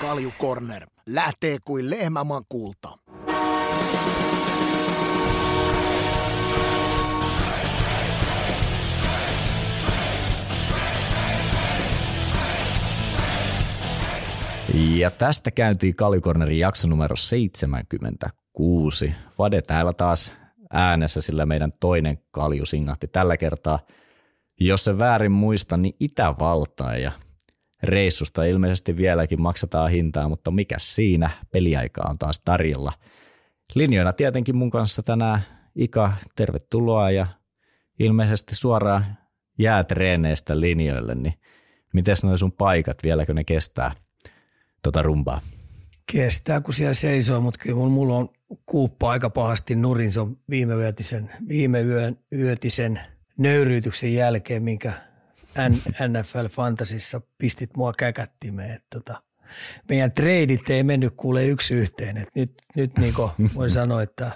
Kaljukorner lähtee kuin lehmä makuulta. Ja tästä käyntiin Kaljukornerin jakso numero 76. Vade täällä taas äänessä, sillä meidän toinen kalju singahti tällä kertaa. Jos en väärin muista, niin Itävaltaan ja reissusta ilmeisesti vieläkin maksataan hintaa, mutta mikä siinä, peliaikaa on taas tarjolla. Linjoina tietenkin mun kanssa tänään Ika, tervetuloa ja ilmeisesti suoraan jäätreeneistä linjoille, niin mites noi sun paikat, vieläkö ne kestää? Rumpaa. Kestää, kun siellä seisoo, mutta kyllä mulla on kuuppa aika pahasti Nurinson viime yötisen nöyryytyksen jälkeen, minkä NFL Fantasissa pistit mua käkättimeen. Meidän treidit ei mennyt kuule yksi yhteen. Et nyt niin kuin voin sanoa, että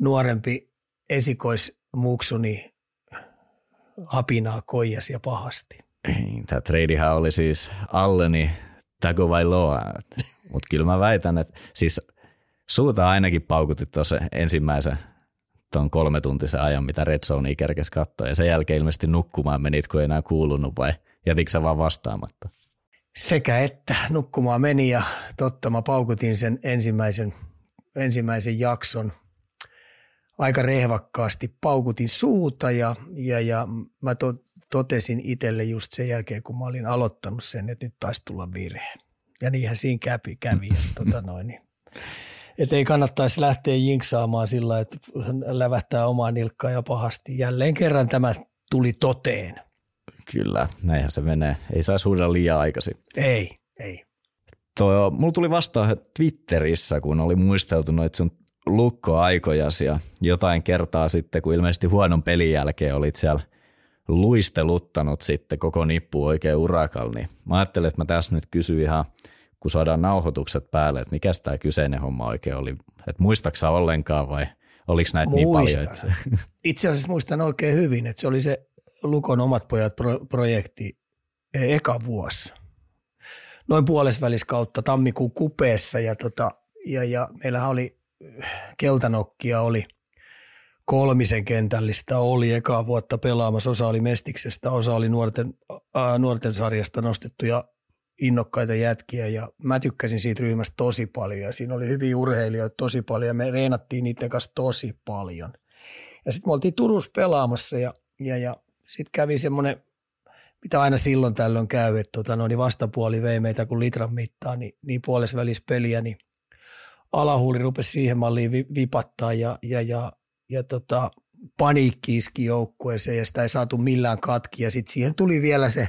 nuorempi esikoismuksuni apinaa koijasi ja pahasti. Tämä treidihan oli siis Alleni Tagovailoa, mutta kyllä mä väitän, että siis suuta ainakin paukutit tuossa ensimmäisen tuon 3-tuntisen ajan, mitä Red Zonea kerkesi katsoa, ja sen jälkeen ilmeisesti nukkumaan menit, kun ei enää kuulunut, vai jätitkö sä vaan vastaamatta? Sekä että nukkumaan meni, ja totta, mä paukutin sen ensimmäisen jakson aika rehvakkaasti, paukutin suuta, ja mä totesin itselle just sen jälkeen, kun mä olin aloittanut sen, että nyt taisi tulla virhe. Ja niinhän siinä kävi. Että ei kannattaisi lähteä jinksaamaan sillä, että lävähtää omaa nilkkaa ja pahasti. Jälleen kerran tämä tuli toteen. Kyllä, näinhän se menee. Ei saisi huudella liian aikaisin. Ei. Mulla tuli vastaan Twitterissä, kun oli muisteltu noita sun lukkoaikojasi ja jotain kertaa sitten, kun ilmeisesti huonon pelin jälkeen olit siellä luisteluttanut sitten koko nippu oikein urakalla, niin mä ajattelin, että mä tässä nyt kysyin ihan, kun saadaan nauhoitukset päälle, että mikäs tämä kyseinen homma oikein oli, että muistaksä ollenkaan vai oliko näitä niin paljon? Itse asiassa muistan oikein hyvin, että se oli se Lukon omat pojat projekti eka vuosi, noin puolesväliskautta tammikuun kupeessa ja meillähän oli keltanokkia oli. Kolmisen kentällistä oli ekaa vuotta pelaamassa, osa oli Mestiksestä, osa oli nuorten sarjasta nostettuja innokkaita jätkiä ja mä tykkäsin siitä ryhmästä tosi paljon ja siinä oli hyviä urheilijoita tosi paljon ja me reenattiin niiden kanssa tosi paljon. Ja sitten me oltiin Turussa pelaamassa ja sitten kävi semmoinen, mitä aina silloin tällöin käy, että niin vastapuoli vei meitä kun litran mittaan, niin puolesvälis peliä, niin alahuuli rupesi siihen malliin vipattaa ja paniikki iski joukkueeseen ja sitä ei saatu millään katki. Ja sitten siihen tuli vielä se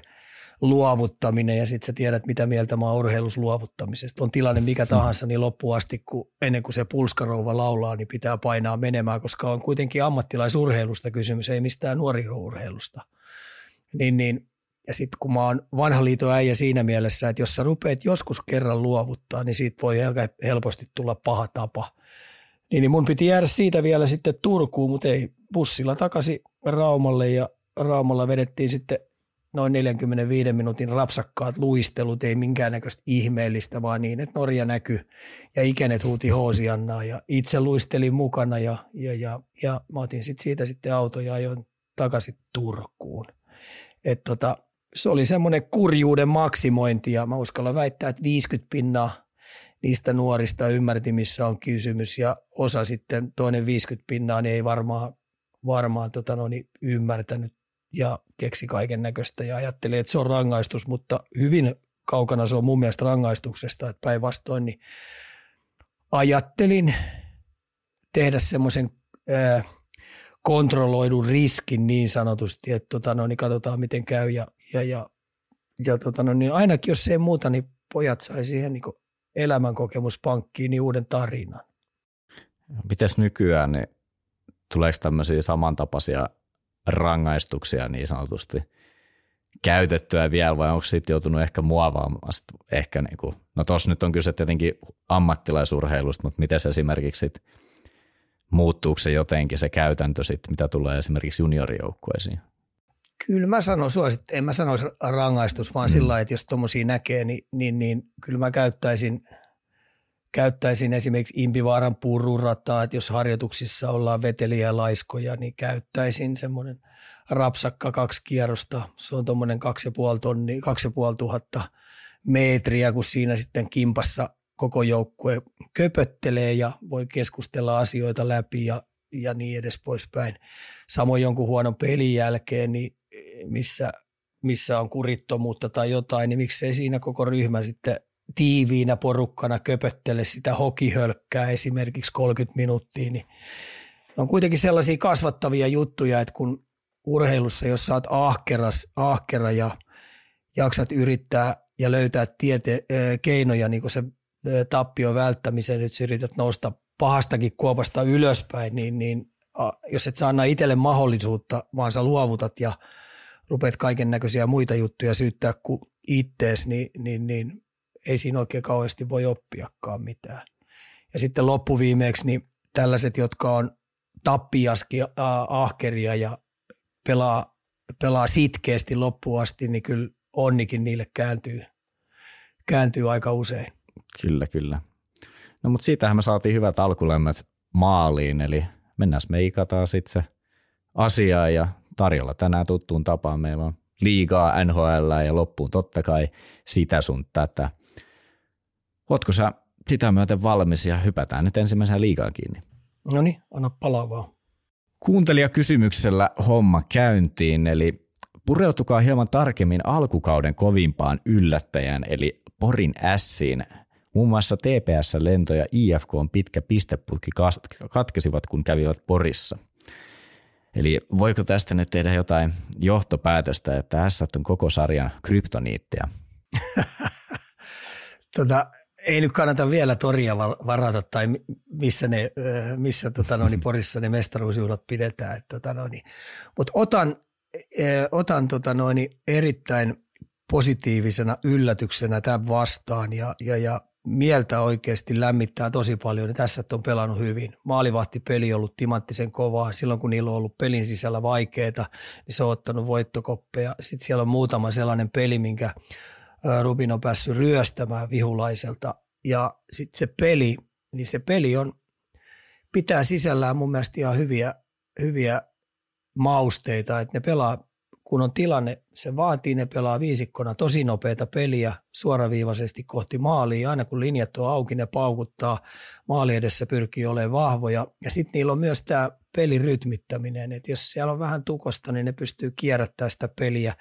luovuttaminen ja sitten sä tiedät, mitä mieltä mä oon urheilusluovuttamisesta. On tilanne mikä tahansa, niin loppuun asti, ennen kuin se pulskarouva laulaa, niin pitää painaa menemään, koska on kuitenkin ammattilaisurheilusta kysymys, ei mistään nuorisourheilusta. Ja sitten kun mä oon vanha liiton äijä siinä mielessä, että jos sä rupeat joskus kerran luovuttaa, niin siitä voi helposti tulla paha tapa. Niin mun piti jäädä siitä vielä sitten Turkuun, mutta ei bussilla takaisin Raumalle ja Raumalla vedettiin sitten noin 45 minuutin rapsakkaat luistelut, ei minkäännäköistä ihmeellistä, vaan niin, että Norja näkyi ja ikänet huuti hoosiannaa ja itse luistelin mukana ja mä otin siitä sitten auton ja ajoin takaisin Turkuun. Et se oli semmoinen kurjuuden maksimointi ja mä uskallan väittää, että 50% niistä nuorista ymmärti, missä on kysymys ja osa sitten toinen 50% niin ei varmaan ymmärtänyt ja keksi kaiken näköistä ja ajatteli, että se on rangaistus, mutta hyvin kaukana se on mun mielestä rangaistuksesta, että päinvastoin niin ajattelin tehdä semmoisen kontrolloidun riskin niin sanotusti, että niin katsotaan miten käy ja ainakin jos ei muuta, niin pojat sai siihen niin elämänkokemuspankkiin niin uuden tarinan. Mites nykyään, niin tuleeko tämmöisiä samantapaisia rangaistuksia niin sanotusti käytettyä vielä, vai onko siitä joutunut ehkä muovaamaan? Ehkä tossa nyt on kyse tietenkin ammattilaisurheilusta, mutta miten esimerkiksi muuttuuko se jotenkin se käytäntö, mitä tulee esimerkiksi juniorijoukkueisiin? Kyllä mä sanon suosittu, en mä sanoisi rangaistus, vaan sillä lailla, että jos tommosia näkee, niin kyllä mä käyttäisin esimerkiksi Impivaaran pururataa, että jos harjoituksissa ollaan veteliä ja laiskoja, niin käyttäisin semmoinen rapsakka 2 kierrosta. Se on tommoinen 2,5 metriä, kun siinä sitten kimpassa koko joukkue köpöttelee ja voi keskustella asioita läpi ja niin edes poispäin. Samoin jonkun huonon pelin jälkeen, niin missä on kurittomuutta tai jotain, niin miksei siinä koko ryhmä sitten tiiviinä porukkana köpöttele sitä hokihölkkää esimerkiksi 30 minuuttia. Niin on kuitenkin sellaisia kasvattavia juttuja, että kun urheilussa, jos sä oot ahkera ja jaksat yrittää ja löytää keinoja, niin kuin se tappion välttämisen, nyt sä yrität nousta pahastakin kuopasta ylöspäin, niin jos et saa anna itselle mahdollisuutta, vaan sä luovutat ja rupeat kaiken näköisiä muita juttuja syyttää kuin ittees, niin ei siinä oikein kauheasti voi oppiakaan mitään. Ja sitten loppuviimeeksi niin tällaiset, jotka on tappiaskia, ahkeria ja pelaa sitkeästi loppuun asti, niin kyllä onnikin niille kääntyy aika usein. Kyllä. No mutta siitähän me saatiin hyvät alkulämmöt maaliin, eli mennään me ikataan sitten se asiaa ja tarjolla tänään tuttuun tapaan meillä on liigaa, NHL ja loppuun totta kai sitä sun tätä. Ootko sä sitä myöten valmis ja hypätään nyt ensimmäisenä liigaan kiinni? No niin, anna palaa vaan. Kuuntelijakysymyksellä homma käyntiin, eli pureutukaa hieman tarkemmin alkukauden kovimpaan yllättäjään, eli Porin ässiin. Muun muassa TPS-lento ja IFK on pitkä pisteputki katkesivat, kun kävivät Porissa. Eli voiko tästä nyt tehdä jotain johtopäätöstä, että ässät on koko sarjan kryptoniittia? Ei nyt kannata vielä toria varata tai missä Porissa ne mestaruusjuhlat pidetään. Mutta otan erittäin positiivisena yllätyksenä tämän vastaan ja mieltä oikeasti lämmittää tosi paljon. Tässä on pelannut hyvin. Maalivahtipeli on ollut timanttisen kovaa. Silloin kun niillä on ollut pelin sisällä vaikeaa, niin se on ottanut voittokoppeja. Sitten siellä on muutama sellainen peli, minkä Rubin on päässyt ryöstämään Vihulaiselta. Ja sitten se peli pitää sisällään mun mielestä ihan hyviä mausteita, että ne pelaa, kun on tilanne, se vaatii, ne pelaa viisikkona tosi nopeata peliä suoraviivaisesti kohti maalia. Aina kun linjat on auki, ne paukuttaa. Maali edessä pyrkii olemaan vahvoja. Ja sitten niillä on myös tämä pelirytmittäminen. Et jos siellä on vähän tukosta, niin ne pystyy kierrättämään sitä peliä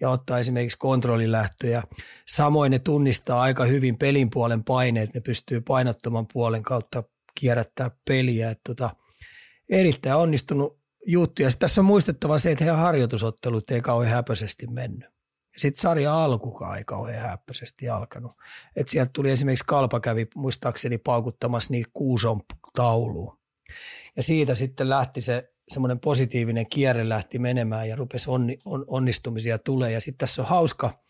ja ottaa esimerkiksi kontrollilähtöjä. Samoin ne tunnistaa aika hyvin pelin puolen paineet. Ne pystyy painottoman puolen kautta kierrättämään peliä. Erittäin onnistunut juttu. Ja tässä on muistettava se, että heidän harjoitusottelut ei kauhean häpöisesti mennyt. Sitten sarja alkukaan ei kauhean häpöisesti alkanut. Et sieltä tuli esimerkiksi Kalpa kävi muistaakseni paukuttamassa niitä 6-tauluun. Ja siitä sitten lähti semmoinen positiivinen kierre lähti menemään ja rupesi onnistumisia tulee. Ja sitten tässä on hauska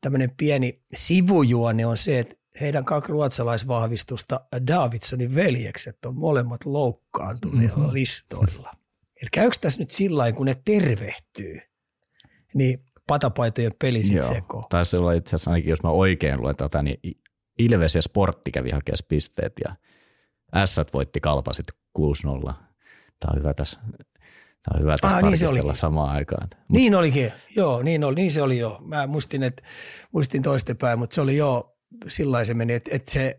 tämmöinen pieni sivujuone on se, että heidän 2 ruotsalaisvahvistusta Davidsonin veljekset on molemmat loukkaantuneilla listoilla. Että käykö tässä nyt sillä lailla, kun ne tervehtyy, niin patapaitojen peli sitten sekoon. Taisi olla itse asiassa ainakin, jos mä oikein luen tätä, niin Ilves ja Sportti kävi hakeessa pisteet ja ässät voitti Kalpa sitten 6-0. Tämä on hyvä tässä tarkistella niin samaan aikaan. Niin olikin, joo, niin se oli joo. Mä muistin toistepäin, mutta se oli joo. Sillain se meni, että se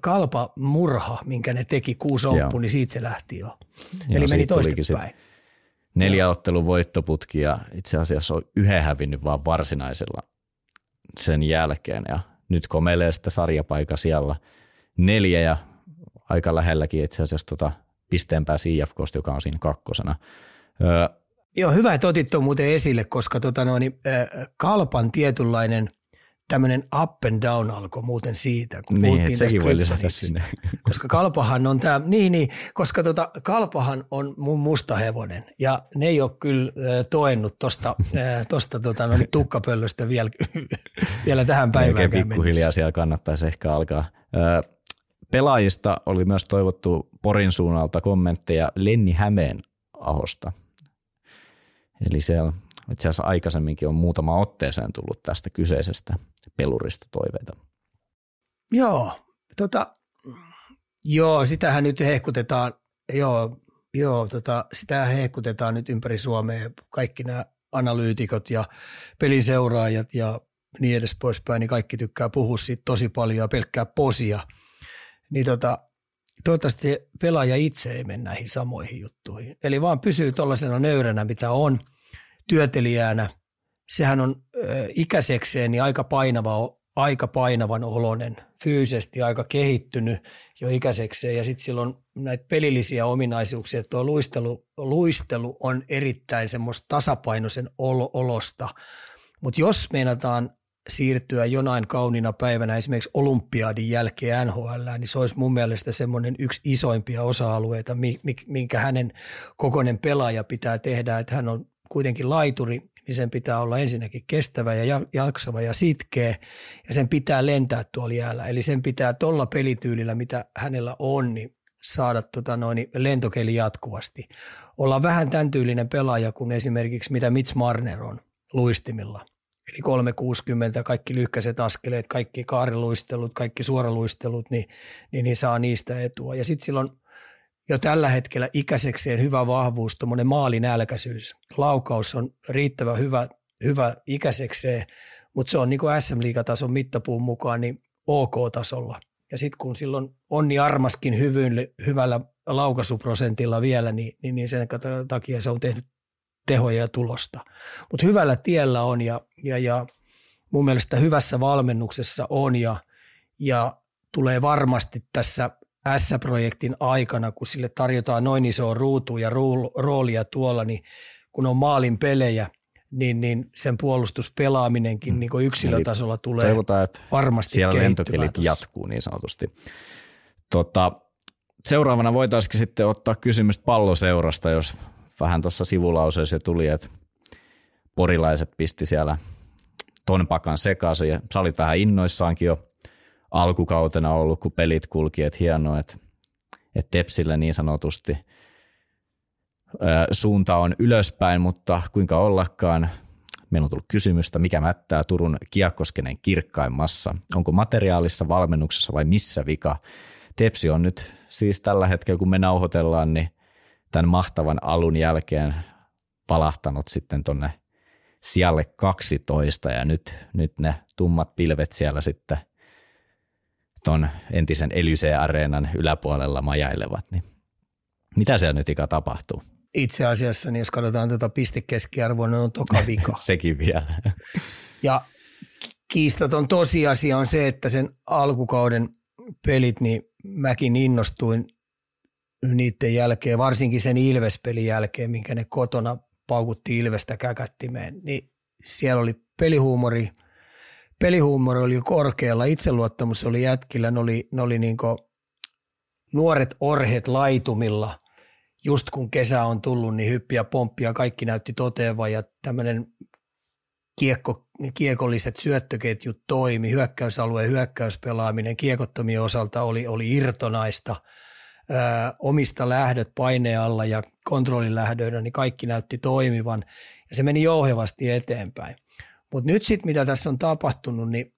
kalpa murha, minkä ne teki 6-0, niin siitä se lähti jo. Eli meni toistepäin. 4 ottelun voittoputki ja itse asiassa on 1 hävinnyt vaan varsinaisella sen jälkeen. Ja nyt komeilee sitä sarjapaikka siellä 4 ja aika lähelläkin itse asiassa pisteen pääsi IFK:sta, joka on siinä 2. Joo, hyvä, että otit tuon muuten esille, koska Kalpan tietynlainen tämmöinen up and down alkoi muuten siitä, kun puhuttiin tästä kryptoniitista. Koska Kalpahan on tämä, koska Kalpahan on mun musta hevonen ja ne ei ole kyllä toennut tosta tukkapöllöstä vielä tähän päivään. Pikkuhiljaa siellä kannattaisi ehkä alkaa. Pelaajista oli myös toivottu Porin suunnalta kommentteja Lenni Hämeen Ahosta. Eli siellä itse asiassa aikaisemminkin on muutama otteeseen tullut tästä kyseisestä pelurista toiveita. Joo, sitähän nyt hehkutetaan. Sitä hehkutetaan nyt ympäri Suomea. Kaikki nämä analyytikot ja peliseuraajat ja niin edes poispäin, niin kaikki tykkää puhua siitä tosi paljon ja pelkkää posia. Niin toivottavasti pelaaja itse ei mene näihin samoihin juttuihin. Eli vaan pysyy tuollaisena nöyränä, mitä on, työtelijänä. Sehän on ikäisekseen niin aika painavan oloinen, fyysisesti aika kehittynyt jo ikäisekseen. Ja sitten silloin näitä pelillisiä ominaisuuksia, tuo luistelu on erittäin semmoista tasapainoisen olosta. Mutta jos meinataan siirtyä jonain kauniina päivänä esimerkiksi olympiadin jälkeen NHL, niin se olisi mun mielestä semmoinen yksi isoimpia osa-alueita, minkä hänen kokoinen pelaaja pitää tehdä, että hän on kuitenkin laituri, niin sen pitää olla ensinnäkin kestävä ja jaksava ja sitkeä, ja sen pitää lentää tuolla jäällä. Eli sen pitää tuolla pelityylillä, mitä hänellä on, niin saada lentokeli jatkuvasti. Olla vähän tämän tyylinen pelaaja kuin esimerkiksi mitä Mitch Marner on luistimilla. Eli 360, kaikki lyhkäiset askeleet, kaikki kaariluistelut, kaikki suoraluistelut, niin saa niistä etua. Ja sitten silloin jo tällä hetkellä ikäisekseen hyvä vahvuus, tuommoinen maalinälkäisyys. Laukaus on riittävän hyvä ikäisekseen, mutta se on niin kuin SM-liigatason mittapuun mukaan niin OK-tasolla. Ja sitten kun silloin Onni Armaskin hyvällä laukaisuprosentilla vielä, niin sen takia se on tehnyt tehoja ja tulosta. Mutta hyvällä tiellä on ja mun mielestä hyvässä valmennuksessa on ja tulee varmasti tässä S-projektin aikana, kun sille tarjotaan noin isoa ruutua ja roolia tuolla, niin kun on maalin pelejä, niin sen puolustuspelaaminenkin niin kuin yksilötasolla tulee toivotaan, että varmasti siellä lentokelit jatkuu niin sanotusti. Seuraavana voitaisiin sitten ottaa kysymys Palloseurasta, jos vähän tuossa sivulauseessa tuli, että porilaiset pisti siellä ton pakan sekaisin ja sä olit vähän innoissaankin jo alkukautena ollut, kun pelit kulki, että hienoa, että Tepsillä niin sanotusti suunta on ylöspäin, mutta kuinka ollakaan, meillä on tullut kysymystä, mikä mättää Turun Kiekkoskenen kirkkain massa. Onko materiaalissa, valmennuksessa vai missä vika? Tepsi on nyt siis tällä hetkellä, kun me nauhoitellaan, niin tämän mahtavan alun jälkeen palahtanut sitten tuonne sijalle 12 ja nyt ne tummat pilvet siellä sitten tuon entisen Elysee-areenan yläpuolella majailevat. Niin mitä siellä nyt Ika tapahtuu? Itse asiassa, niin jos katsotaan pistekeskiarvoa, niin on toka vika. Sekin vielä. Ja kiistaton tosiasia on se, että sen alkukauden pelit, niin mäkin innostuin niiden jälkeen, varsinkin sen Ilves-pelin jälkeen, minkä ne kotona paukutti Ilvestä käkättimeen, niin siellä oli pelihuumori. Pelihuumori oli korkealla, itseluottamus oli jätkillä, ne oli niinku nuoret orhet laitumilla. Just kun kesä on tullut, niin hyppiä, pomppia, kaikki näytti toteavan ja tämmöinen kiekolliset syöttöketjut toimi, hyökkäysalueen hyökkäyspelaaminen kiekottomien osalta oli irtonaista. Omista lähdöt painealla ja kontrollilähdöillä, niin kaikki näytti toimivan ja se meni jouhevasti eteenpäin. Mutta nyt sitten, mitä tässä on tapahtunut, niin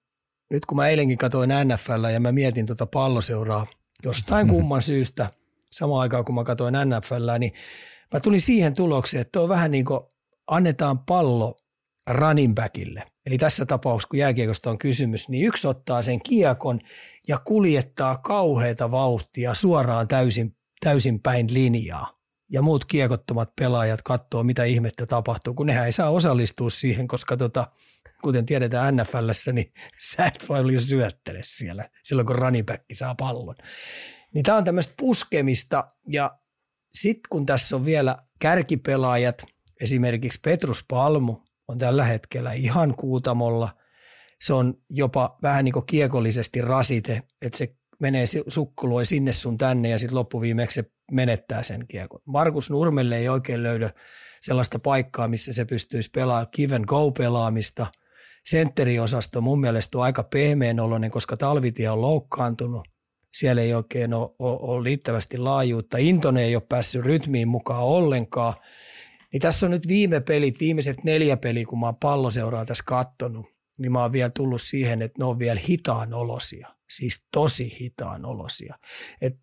nyt kun mä eilenkin katsoin NFL ja mä mietin Palloseuraa jostain kumman syystä, samaan aikaan kun mä katsoin NFL, niin mä tulin siihen tulokseen, että on vähän niin kuin annetaan pallo running backille. Eli tässä tapauksessa, kun jääkiekosta on kysymys, niin yksi ottaa sen kiekon ja kuljettaa kauheata vauhtia suoraan täysin päin linjaa. Ja muut kiekottomat pelaajat katsoo, mitä ihmettä tapahtuu, kun nehän ei saa osallistua siihen, koska kuten tiedetään NFL:ssä, niin sä et voi syöttele siellä silloin, kun running back saa pallon. Niin tämä on tämmöistä puskemista ja sitten kun tässä on vielä kärkipelaajat, esimerkiksi Petrus Palmu on tällä hetkellä ihan kuutamolla. Se on jopa vähän niin kuin kiekollisesti rasite, että se menee sukkuloi sinne sun tänne ja sitten loppuviimeksi se menettää sen kiekon. Markus Nurmelle ei oikein löydä sellaista paikkaa, missä se pystyisi pelaamaan give and go pelaamista. Sentteriosasto mun mielestä on aika pehmeän oloinen, koska Talvitie on loukkaantunut. Siellä ei oikein ole riittävästi laajuutta. Intonen ei ole päässyt rytmiin mukaan ollenkaan. Niin tässä on nyt viimeiset 4 peliä, kun mä oon palloseuraa tässä katsonut, niin mä oon vielä tullut siihen, että ne on vielä hitaanolosia. Siis tosi hitaanolosia. Et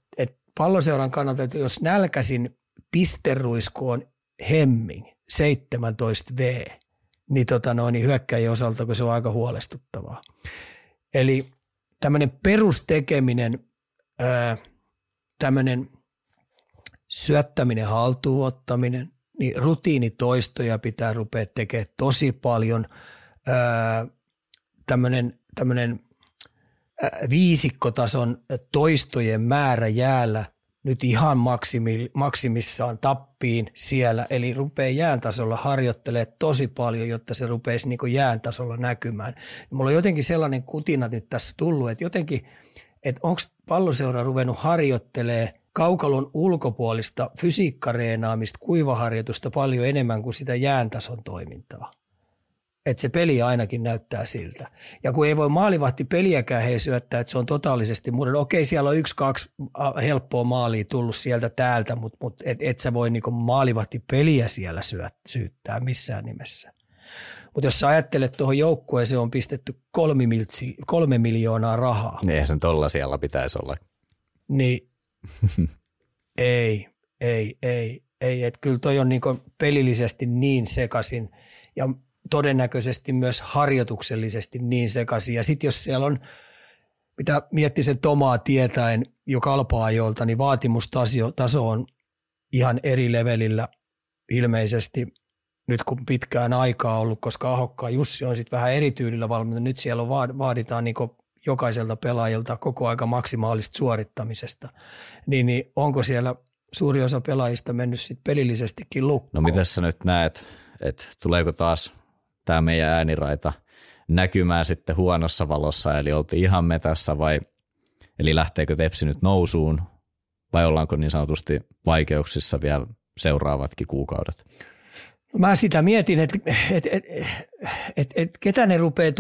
palloseuran kannalta, että jos nälkäsin pisteruiskoon Hemming 17V, niin, niin hyökkäjien osalta, kun se on aika huolestuttavaa. Eli tämmöinen perustekeminen, tämmöinen syöttäminen, haltuunottaminen, niin rutiinitoistoja pitää rupea tekemään tosi paljon. Tämmöinen viisikkotason toistojen määrä jäällä nyt ihan maksimissaan tappiin siellä. Eli rupeaa jään tasolla harjoittelemaan tosi paljon, jotta se rupeaisi niin kuin jään tasolla näkymään. Mulla on jotenkin sellainen kutina nyt tässä tullut, että jotenkin, että onko palloseura ruvennut harjoittelemaan kaukalon ulkopuolista fysiikkareenaamista, kuivaharjoitusta paljon enemmän kuin sitä jääntason toimintaa. Että se peli ainakin näyttää siltä. Ja kun ei voi maalivahti peliäkään he syöttää, että se on totaalisesti murren. Okei, siellä on 1-2 helppoa maalia tullut sieltä täältä, mutta et sä voi niinku maalivahti peliä siellä syyttää missään nimessä. Mutta jos sä ajattelet tuohon joukkueeseen on pistetty 3 miljoonaa rahaa. Niin sen tollasialla pitäisi olla. Niin. Ei. Että kyllä toi on niinku pelillisesti niin sekaisin ja todennäköisesti myös harjoituksellisesti niin sekaisin. Ja sitten jos siellä on, mitä miettii se Tomaa tietäen jo Kalpa-ajolta, niin vaatimustaso on ihan eri levelillä ilmeisesti nyt kun pitkään aikaa ollut, koska Ahokkaan Jussi on sitten vähän eri tyylillä valmiina. Nyt siellä vaaditaan niin jokaiselta pelaajalta koko aika maksimaalista suorittamisesta. Niin onko siellä suuri osa pelaajista mennyt sitten pelillisestikin lukkoon? No mitä sä nyt näet, että tuleeko taas tämä meidän ääniraita näkymään sitten huonossa valossa, eli oltiin ihan metässä vai, eli lähteekö Tepsi nyt nousuun vai ollaanko niin sanotusti vaikeuksissa vielä seuraavatkin kuukaudet? No mä sitä mietin, että ketä ne rupeaa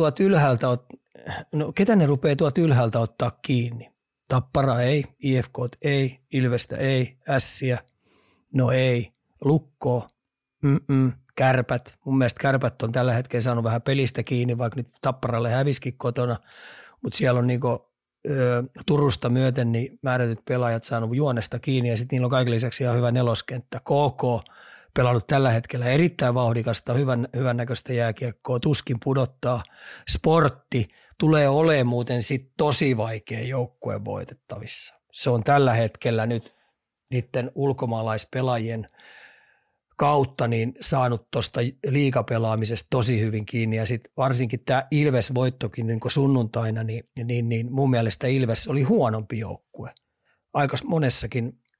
tuot ylhäältä ottaa kiinni. Tappara ei, IFK ei, Ilvestä ei, Ässiä, no ei, Lukko, Kärpät. Mun mielestä Kärpät on tällä hetkellä saanut vähän pelistä kiinni, vaikka nyt Tapparalle häviskin kotona, mutta siellä on niinku, Turusta myöten niin määrätyt pelaajat saanut juonesta kiinni ja sitten niillä on kaiken lisäksi ihan hyvä neloskenttä. KK pelannut tällä hetkellä erittäin vauhdikasta, hyvän näköistä jääkiekkoa, tuskin pudottaa. Sportti tulee olemaan muuten sit tosi vaikea joukkueen voitettavissa. Se on tällä hetkellä nyt niiden ulkomaalaispelaajien kautta niin saanut tuosta liigapelaamisesta tosi hyvin kiinni ja sitten varsinkin tämä Ilves-voittokin niin sunnuntaina, niin mun mielestä Ilves oli huonompi joukkue aika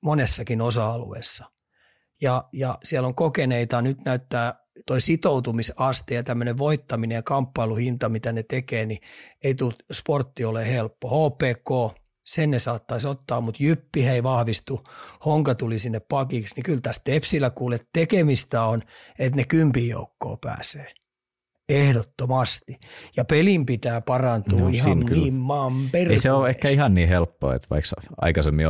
monessakin osa-alueessa. Ja siellä on kokeneita, nyt näyttää toi sitoutumisaste ja tämmöinen voittaminen ja kamppailuhinta, mitä ne tekee, niin ei tule Sportti ole helppo. HPK, sen ne saattaisi ottaa, mutta Jyppi hei vahvistu, Honka tuli sinne pakiksi, niin kyllä tässä Tepsillä kuule tekemistä on, että ne 10 joukkoon pääsee. Ehdottomasti. Ja pelin pitää parantua ihan niin maan perkuneesta. Ei se ole ehkä ihan niin helppoa, että vaikka aikaisemmin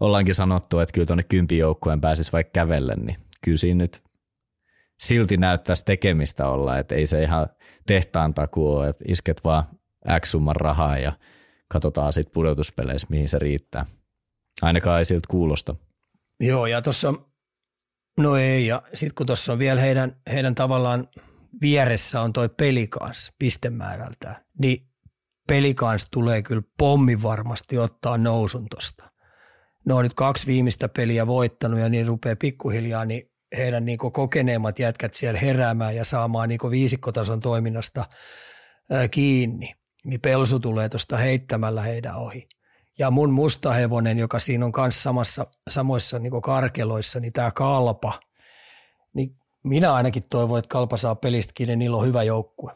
ollaankin sanottu, että kyllä tuonne 10 joukkoon pääsisi vaikka kävellen, niin kyllä siinä nyt silti näyttäisi tekemistä olla, että ei se ihan tehtaan takuu ole, että isket vaan X summan rahaa ja katsotaan sitten pudotuspeleissä, mihin se riittää. Ainakaan ei siltä kuulosta. Joo, ja tuossa ja sitten kun tuossa on vielä heidän tavallaan vieressä on toi Pelikans pistemäärältään, niin Pelikans tulee kyllä pommin varmasti ottaa nousun tuosta. Ne on nyt 2 viimeistä peliä voittanut ja niin rupeaa pikkuhiljaa, niin heidän niinku kokeneemmat jätkät siellä heräämään ja saamaan niinku viisikkotason toiminnasta kiinni. Niin Pelsu tulee tuosta heittämällä heidän ohi. Ja mun mustahevonen, joka siinä on kanssa samoissa niin kuin karkeloissa, niin tämä Kalpa. Niin minä ainakin toivon, että Kalpa saa pelistäkin, niin niillä on hyvä joukkue.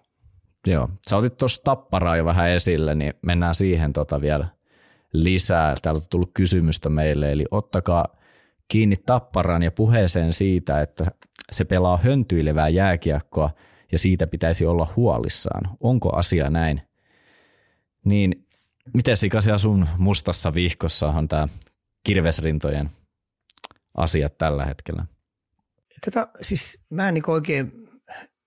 Joo, sä otit tuossa Tapparaa jo vähän esille, niin mennään siihen vielä lisää. Täällä on tullut kysymystä meille, eli ottakaa kiinni Tapparan ja puheeseen siitä, että se pelaa höntyilevää jääkiekkoa ja siitä pitäisi olla huolissaan. Onko asia näin? Niin, miten Ika sun mustassa vihkossa on tämä kirvesrintojen asiat tällä hetkellä? Siis mä en niin oikein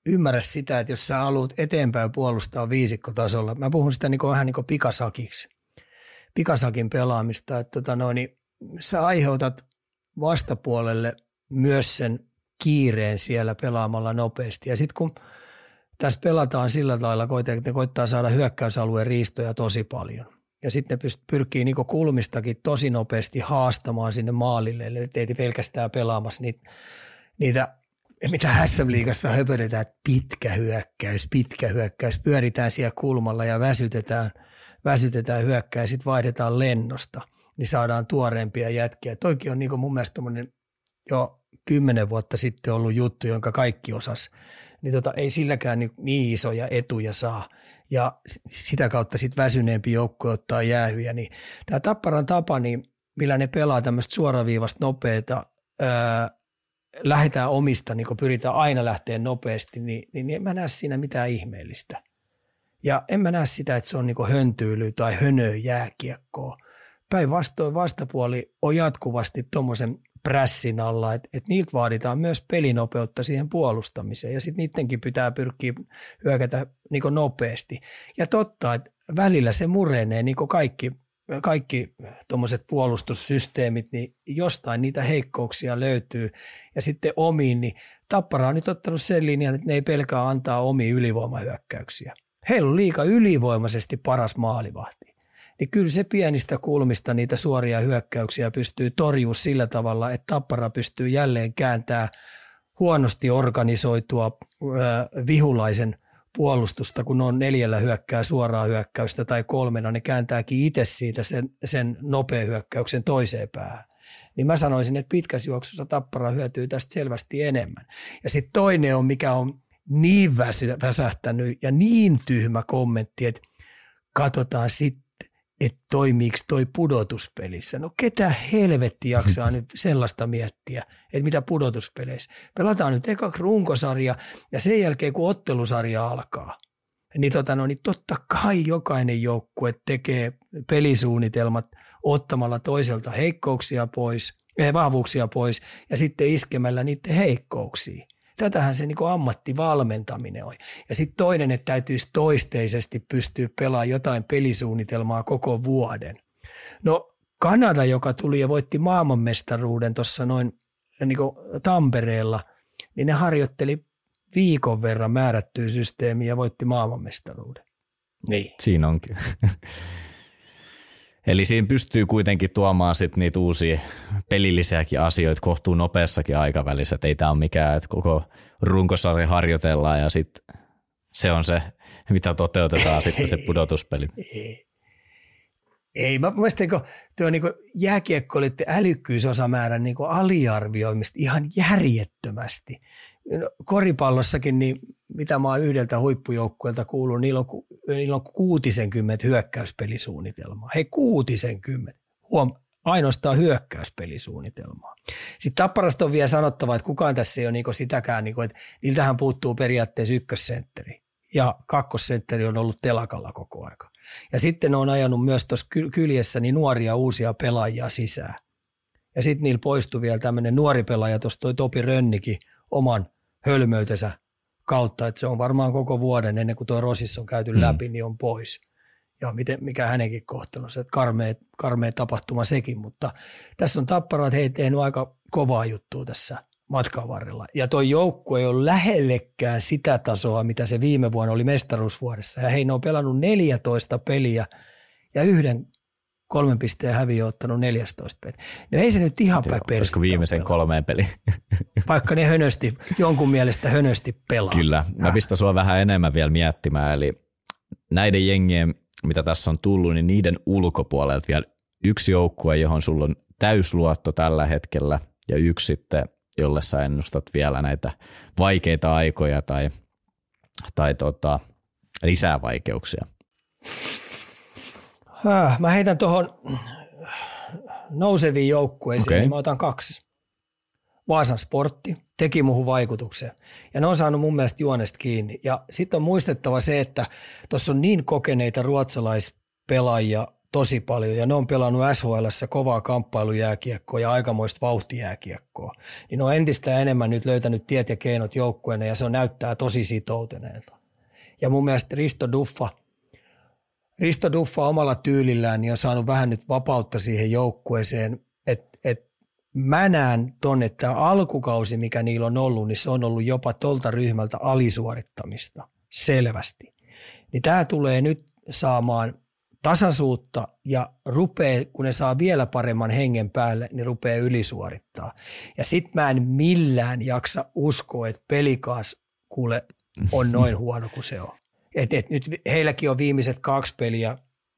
ymmärrä sitä, että jos sä haluat eteenpäin puolustaa viisikkotasolla, mä puhun sitä niin vähän niin pikasakiksi, pikasakin pelaamista, että sä aiheutat vastapuolelle myös sen kiireen siellä pelaamalla nopeasti. Ja sitten kun tässä pelataan sillä lailla, että ne koittaa saada hyökkäysalueen riistoja tosi paljon. Ja sitten ne pyrkii niin kulmistakin tosi nopeasti haastamaan sinne maalille, eli ei pelkästään pelaamassa niitä mitä SM-liigassa höpötetään, että pitkä hyökkäys, pyöritään siellä kulmalla ja väsytetään hyökkäys, sitten vaihdetaan lennosta, niin saadaan tuoreempia jätkiä. Toikin on niin mun mielestä jo 10 vuotta sitten ollut juttu, jonka kaikki osas, niin ei silläkään niin isoja etuja saa, ja sitä kautta sitten väsyneempi joukko ottaa jäähyjä. Niin tämä Tapparan tapa, niin millä ne pelaa tämmöistä suoraviivasta nopeata, lähdetään omista, niin kun pyritään aina lähteä nopeasti, niin en mä näe siinä mitään ihmeellistä. Ja en mä näe sitä, että se on niin höntyylyä tai hönöä jääkiekkoa. Päinvastoin vastapuoli on jatkuvasti tuommoisen prässin alla, että niiltä vaaditaan myös pelinopeutta siihen puolustamiseen. Ja sitten niidenkin pitää pyrkiä hyökätä niin nopeasti. Ja totta, että välillä se murenee, niin kuin kaikki tuommoiset puolustussysteemit, niin jostain niitä heikkouksia löytyy. Ja sitten omiin, niin Tappara on nyt ottanut sen linjan, että ne ei pelkää antaa omia ylivoimahyökkäyksiä. Heillä on liikaa ylivoimaisesti paras maalivahti. Niin kyllä se pienistä kulmista niitä suoria hyökkäyksiä pystyy torjua sillä tavalla, että Tappara pystyy jälleen kääntämään huonosti organisoitua vihulaisen puolustusta, kun on 4 hyökkää suoraa hyökkäystä tai 3, ne kääntääkin itse siitä sen nopean hyökkäyksen toiseen päähän. Niin mä sanoisin, että pitkässä juoksussa Tappara hyötyy tästä selvästi enemmän. Ja sitten toinen on, mikä on niin väsähtänyt ja niin tyhmä kommentti, että katsotaan sitten, että toimiiko toi pudotuspelissä. No ketä helvetti jaksaa nyt sellaista miettiä, että mitä pudotuspeleissä. Pelataan nyt eka runkosarja ja sen jälkeen kun ottelusarja alkaa, niin, niin totta kai jokainen joukkue tekee pelisuunnitelmat ottamalla toiselta heikkouksia pois, vahvuuksia pois ja sitten iskemällä niiden heikkouksia. Tätähän se niin ammattivalmentaminen on. Ja sitten toinen, että täytyisi toisteisesti pystyä pelaamaan jotain pelisuunnitelmaa koko vuoden. No Kanada, joka tuli ja voitti maailmanmestaruuden tuossa noin niin Tampereella, niin ne harjoitteli viikon verran määrättyä systeemiä ja voitti maailmanmestaruuden. Niin. Siinä onkin. Eli siinä pystyy kuitenkin tuomaan sit niitä uusia pelillisiäkin asioita kohtuu nopeassakin aikavälissä. Et ei tämä ole mikään, että koko runkosarja harjoitellaan ja sitten se on se, mitä toteutetaan sitten se pudotuspeli. Ei, mä mielestäni tuo niinku jääkiekkoilijoiden älykkyysosamäärän niinku aliarvioimista ihan järjettömästi. Koripallossakin, niin mitä mä oon yhdeltä huippujoukkueelta kuullut, niillä on 60 hyökkäyspelisuunnitelmaa. Hei, 60. Huom, ainoastaan hyökkäyspelisuunnitelmaa. Sitten Tapparasta on vielä sanottava, että kukaan tässä ei ole niinku sitäkään, niinku, että niiltähän puuttuu periaatteessa ykkössentteri. Ja kakkosentteri on ollut telakalla koko aika. Ja sitten on ajanut myös tuossa kyljessä niin nuoria uusia pelaajia sisään. Ja sitten niillä poistui vielä tämmöinen nuori pelaaja, tuossa toi Topi Rönnikin oman hölmöytensä kautta, että se on varmaan koko vuoden ennen kuin tuo Rosis on käyty läpi, niin on pois. Ja mikä hänenkin kohtelunsa, että karmea tapahtuma sekin, mutta tässä on Tappara, että he ei tehnyt aika kovaa juttua tässä matkan varrella. Ja tuo joukku ei ole lähellekään sitä tasoa, mitä se viime vuonna oli mestaruusvuodessa. Ja hei, ne on pelannut 14 peliä ja yhden 3 pisteen häviö ottanut 14 peliä. No ei se nyt ihan päin persettä viimeisen 3 peliin. Vaikka ne hönösti, jonkun mielestä hönösti pelaa. Kyllä. Mä pistän sua vähän enemmän vielä miettimään. Eli näiden jengien, mitä tässä on tullut, niin niiden ulkopuolelta vielä yksi joukkue, johon sulla on täysluotto tällä hetkellä ja yksi sitten, jolle sä ennustat vielä näitä vaikeita aikoja tai lisää vaikeuksia. Mä heitän tuohon nouseviin joukkueisiin, okay. Niin mä otan 2. Vaasan Sportti teki muuhun vaikutuksen ja ne on saanut mun mielestä juonesta kiinni. Ja sitten on muistettava se, että tuossa on niin kokeneita ruotsalaispelaajia tosi paljon ja ne on pelannut SHL:ssä kovaa kamppailujääkiekkoa ja aikamoista vauhtijääkiekkoa. Niin ne on entistä enemmän nyt löytänyt tiet ja keinot joukkueena ja se näyttää tosi sitoutuneelta. Ja mun mielestä Risto Duffa omalla tyylillään niin on saanut vähän nyt vapautta siihen joukkueeseen, että mä näen ton, että tämä alkukausi, mikä niillä on ollut, niin se on ollut jopa tolta ryhmältä alisuorittamista selvästi. Niin tämä tulee nyt saamaan tasaisuutta ja rupeaa, kun ne saa vielä paremman hengen päälle, niin rupeaa ylisuorittaa. Ja sit mä en millään jaksa uskoa, että Pelikans kuule on noin huono kuin se on. Et nyt heilläkin on viimeiset 2 peliä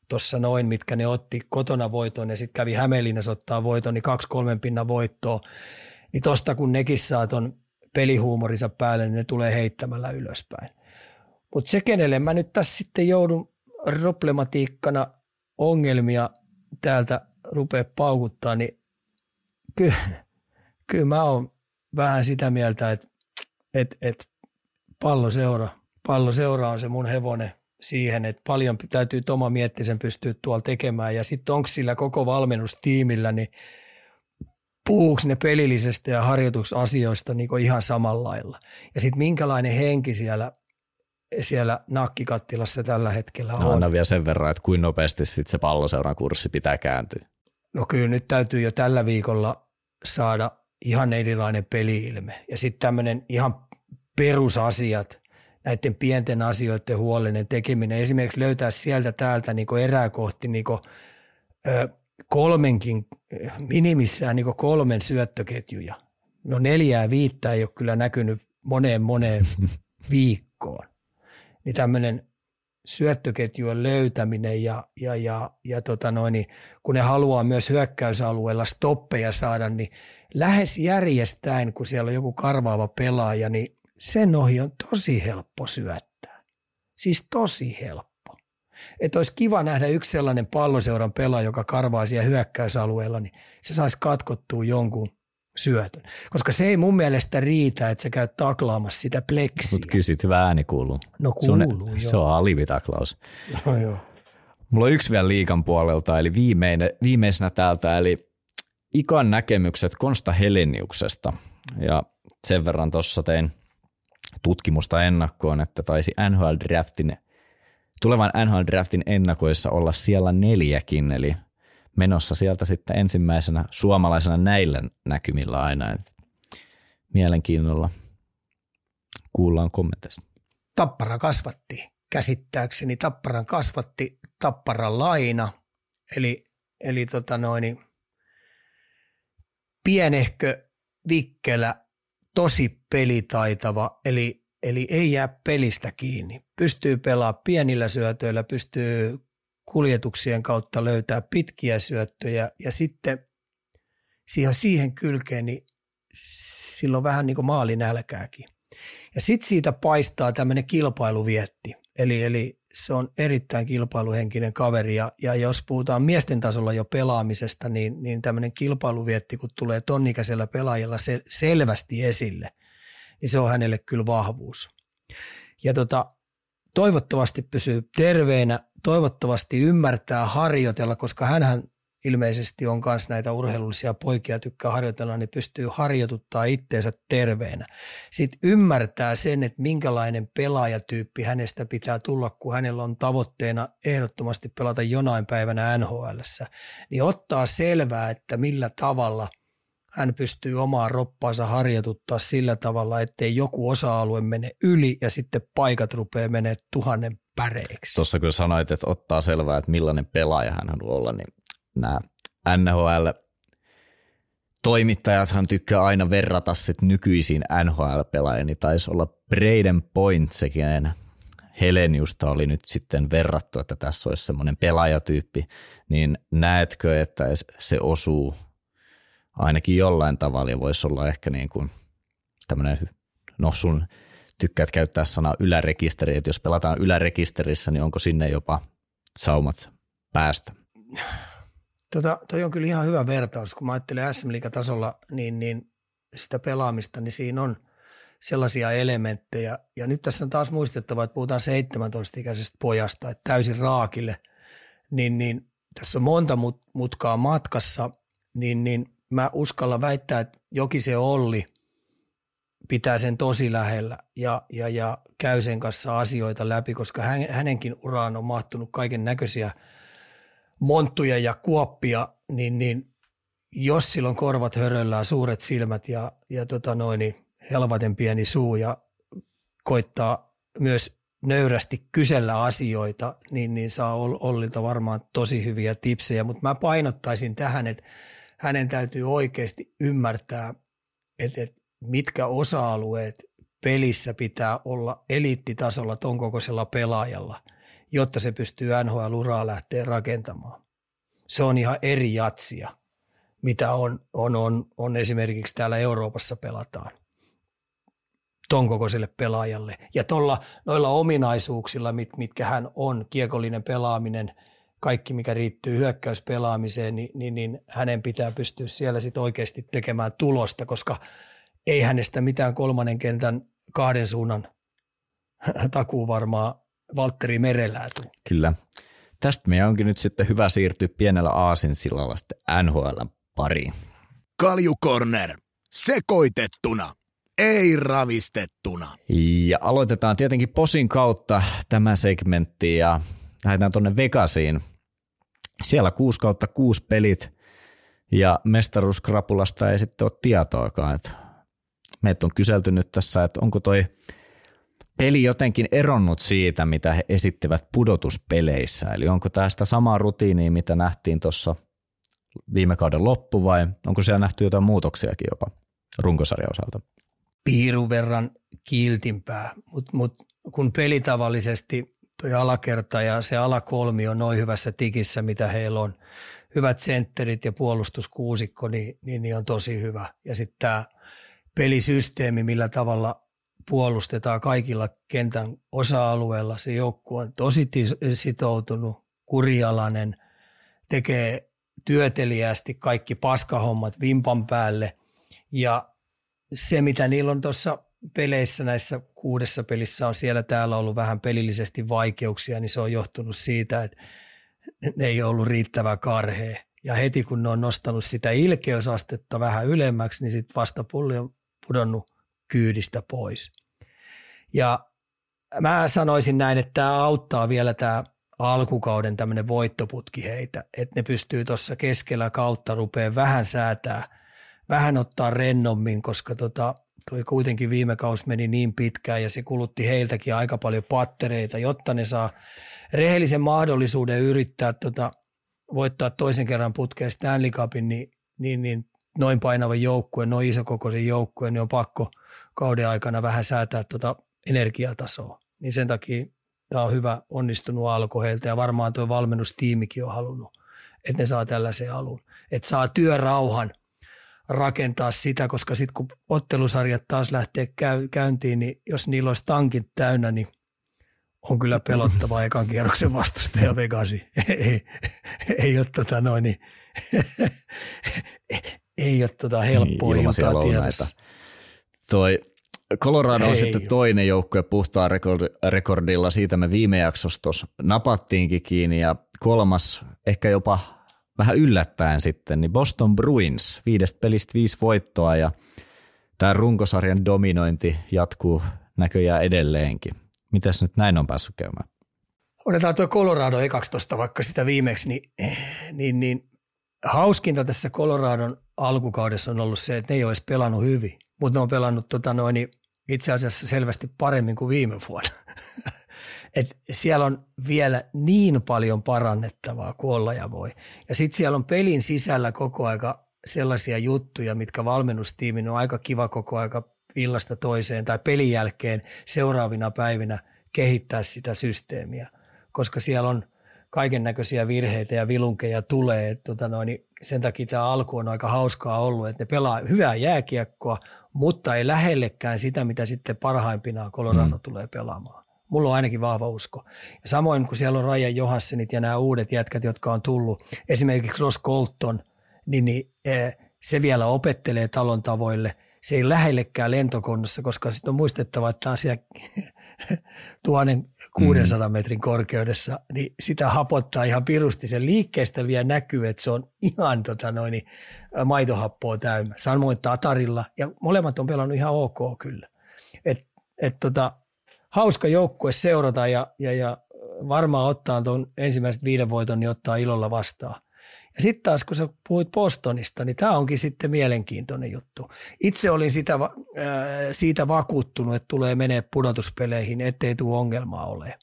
tuossa noin, mitkä ne otti kotona voiton ja sitten kävi Hämeenlinnassa ottaa voiton, niin 2-3 pinnan voittoa. Niin tosta kun nekin saa ton pelihuumorinsa päälle, niin ne tulee heittämällä ylöspäin. Mutta se, kenelle mä nyt tässä sitten joudun problematiikkana ongelmia täältä rupeaa paukuttaa, niin kyllä mä oon vähän sitä mieltä, että palloseura on se mun hevonen siihen, että paljon täytyy Toma Miettisen pystyä tuolla tekemään ja sitten onko sillä koko valmennustiimillä, niin puhuuko ne pelillisestä ja harjoitusasioista niin ihan samalla lailla ja sitten minkälainen henki siellä nakkikattilassa tällä hetkellä on. Anna vielä sen verran, että kuinka nopeasti sit se palloseuran kurssi pitää kääntyä. No kyllä nyt täytyy jo tällä viikolla saada ihan erilainen peli-ilme. Ja sitten tämmöinen ihan perusasiat, näiden pienten asioiden huolellinen tekeminen. Esimerkiksi löytää sieltä täältä niinku erää kohti niinku, kolmenkin, minimissään niinku 3 syöttöketjuja. No 4-5 ei ole kyllä näkynyt moneen viikkoon. Niin tämmöinen syöttöketjujen löytäminen ja kun ne haluaa myös hyökkäysalueella stoppeja saada, niin lähes järjestäen, kun siellä on joku karvaava pelaaja, niin sen ohi on tosi helppo syöttää. Siis tosi helppo. Että olisi kiva nähdä yksi sellainen palloseuran pelaaja, joka karvaa siellä hyökkäysalueella, niin se saisi katkottua jonkun syötön. Koska se ei mun mielestä riitä, että sä käyt taklaamassa sitä pleksiä. Mut kysyt, hyvä ääni kuuluu. No kuuluu, joo. Se on alivitaklaus. No joo. Mulla on yksi vielä liikan puolelta, eli viimeisenä täältä, eli Ikan näkemykset Konsta Heleniuksesta. Ja sen verran tuossa tein tutkimusta ennakkoon, että taisi tulevan NHL-draftin ennakoissa olla siellä 4, eli menossa sieltä sitten ensimmäisenä suomalaisena näillä näkymillä aina. Et mielenkiinnolla kuullaan kommenteista. Tappara kasvatti, käsittääkseni Tapparan kasvatti Tappara Laina, eli pienehkö vikkelä, tosi pelitaitava, eli ei jää pelistä kiinni. Pystyy pelaamaan pienillä syötöillä, pystyy kuljetuksien kautta löytää pitkiä syöttöjä ja sitten siihen kylkeen, niin silloin vähän niin kuin maalinälkääkin. Ja sitten siitä paistaa tämmöinen kilpailuvietti, eli se on erittäin kilpailuhenkinen kaveri ja jos puhutaan miesten tasolla jo pelaamisesta, niin tämmöinen kilpailuvietti, kun tulee tonnikäisellä pelaajalla selvästi esille, niin se on hänelle kyllä vahvuus. Ja toivottavasti pysyy terveenä, toivottavasti ymmärtää harjoitella, koska hänhän ilmeisesti on myös näitä urheilullisia poikia tykkää harjoitella, niin pystyy harjoituttaa itteensä terveenä. Sitten ymmärtää sen, että minkälainen pelaajatyyppi hänestä pitää tulla, kun hänellä on tavoitteena ehdottomasti pelata jonain päivänä NHL:ssä. Niin ottaa selvää, että millä tavalla hän pystyy omaa roppaansa harjoituttaa sillä tavalla, ettei joku osa-alue mene yli ja sitten paikat rupeaa menee 1000 päreiksi. Tuossa kun sanoit, että ottaa selvää, että millainen pelaaja hän haluaa olla, niin nämä NHL-toimittajathan tykkää aina verrata sit nykyisiin NHL-pelaajiin, niin taisi olla Brayden Point sekin enää. Heleniusta oli nyt sitten verrattu, että tässä olisi semmoinen pelaajatyyppi, niin näetkö, että se osuu ainakin jollain tavalla ja voisi olla ehkä niin kuin tämmöinen, no sun tykkäät käyttää sanaa ylärekisteri, että jos pelataan ylärekisterissä, niin onko sinne jopa saumat päästä? Toi on kyllä ihan hyvä vertaus, kun mä ajattelen SM-liigatasolla niin sitä pelaamista, niin siinä on sellaisia elementtejä. Ja nyt tässä on taas muistettava, että puhutaan 17-ikäisestä pojasta, että täysin raakille, niin tässä on monta mutkaa matkassa, niin mä uskalla väittää, että Jokisen Olli pitää sen tosi lähellä ja käy sen kanssa asioita läpi, koska hänenkin uraan on mahtunut kaiken näköisiä monttuja ja kuoppia, niin jos sillä on korvat höröllään, suuret silmät ja helvaten pieni suu ja koittaa myös nöyrästi kysellä asioita, niin saa Ollilta varmaan tosi hyviä tipsejä, mutta mä painottaisin tähän, että hänen täytyy oikeasti ymmärtää, että mitkä osa-alueet pelissä pitää olla eliittitasolla ton kokoisella pelaajalla, jotta se pystyy NHL-uraa lähteä rakentamaan. Se on ihan eri jatsia, mitä on esimerkiksi täällä Euroopassa pelataan ton kokoiselle pelaajalle. Ja noilla ominaisuuksilla, mitkä hän on, kiekollinen pelaaminen, kaikki mikä riittyy hyökkäyspelaamiseen, niin hänen pitää pystyä siellä sit oikeasti tekemään tulosta, koska ei hänestä mitään kolmannen kentän kahden suunnan takuu varmaan Valtteri Merelää tule. Kyllä. Tästä meidän onkin nyt sitten hyvä siirtyä pienellä aasinsillalla sitten NHL:n pariin. Kaljukorner sekoitettuna, ei ravistettuna. Ja aloitetaan tietenkin POSin kautta tämä segmentti ja lähdetään tuonne Vegasiin. Siellä 6/6 pelit ja mestaruuskrapulasta ei sitten ole tietoakaan, että meitä on kyselty nyt tässä, että onko toi peli jotenkin eronnut siitä, mitä he esittivät pudotuspeleissä. Eli onko tämä sitä samaa rutiinia, mitä nähtiin tuossa viime kauden loppu, vai onko siellä nähty jotain muutoksiakin jopa runkosarjan osalta? Piirun verran kiltimpää, mutta kun pelitavallisesti toi alakerta ja se alakolmi on noin hyvässä tikissä, mitä heillä on, hyvät sentterit ja puolustuskuusikko, niin on tosi hyvä. Ja sitten tämä pelisysteemi, millä tavalla puolustetaan kaikilla kentän osa-alueilla. Se joukkue on tosi sitoutunut, kurialainen, tekee työteliästi kaikki paskahommat vimpan päälle. Ja se, mitä niillä on tuossa peleissä, näissä 6 pelissä on siellä täällä ollut vähän pelillisesti vaikeuksia, niin se on johtunut siitä, että ne ei ollut riittävää karhea. Ja heti kun ne on nostanut sitä ilkeysastetta vähän ylemmäksi, niin sitten vastapulli on pudonnut kyydistä pois. Ja mä sanoisin näin, että tämä auttaa vielä tämä alkukauden tämmöinen voittoputki heitä, että ne pystyy tuossa keskellä kautta rupeaa vähän säätää, vähän ottaa rennommin, koska toi kuitenkin viime kausi meni niin pitkään ja se kulutti heiltäkin aika paljon pattereita, jotta ne saa rehellisen mahdollisuuden yrittää voittaa toisen kerran putkeen Stanley Cupin, niin noin painavan joukkueen, noin isokokoisen joukkueen, niin on pakko kauden aikana vähän säätää energiatasoa. Niin sen takia tämä on hyvä onnistunut alku heiltä ja varmaan tuo valmennustiimikin on halunnut, että ne saa tällaisen alun. Että saa työrauhan rakentaa sitä, koska sitten kun ottelusarjat taas lähtee käyntiin, niin jos niillä olisi tankit täynnä, niin on kyllä pelottava ekan kierroksen vastustaja Vegasi. Ei ole helppoa iltaa tiedossa. Toi Colorado on sitten toinen joukkue puhtaan rekordilla. Siitä me viime jaksossa tuossa napattiinkin kiinni. Ja kolmas, ehkä jopa vähän yllättäen sitten, niin Boston Bruins. 5 pelistä 5 voittoa ja tämä runkosarjan dominointi jatkuu näköjään edelleenkin. Mitäs nyt näin on päässyt käymään? Otetaan tuo Colorado ekaksi tuosta vaikka sitä viimeksi, niin hauskinta tässä Coloradon alkukaudessa on ollut se, että ne ei ole edes pelannut hyvin, mutta ne on pelannut itse asiassa selvästi paremmin kuin viime vuonna. Et siellä on vielä niin paljon parannettavaa kuin olla ja voi. Ja sitten siellä on pelin sisällä koko aika sellaisia juttuja, mitkä valmennustiimin on aika kiva koko aika illasta toiseen tai pelin jälkeen seuraavina päivinä kehittää sitä systeemiä, koska siellä on kaiken näköisiä virheitä ja vilunkeja tulee. Että sen takia tämä alku on aika hauskaa ollut, että ne pelaa hyvää jääkiekkoa, mutta ei lähellekään sitä, mitä sitten parhaimpina Colorado tulee pelaamaan. Mulla on ainakin vahva usko. Ja samoin kun siellä on Ryan Johanssonit ja nämä uudet jätkät, jotka on tullut, esimerkiksi Ross Colton, niin se vielä opettelee talon tavoille. se ei lähellekään lentokonussa, koska sitten on muistettava, että on siellä 1600 metrin korkeudessa, niin sitä hapottaa ihan pirusti. Sen liikkeestä vielä näkyy, että se on ihan maitohappoa täynnä. Samoin Tatarilla, ja molemmat on pelannut ihan ok kyllä. Hauska joukkue seurata ja varmaan ottaa tuon ensimmäiset 5 voiton, niin ottaa ilolla vastaan. Ja sitten taas, kun sä puhuit Bostonista, niin tämä onkin sitten mielenkiintoinen juttu. Itse olin siitä vakuuttunut, että tulee menee pudotuspeleihin, ettei tule ongelmaa ole.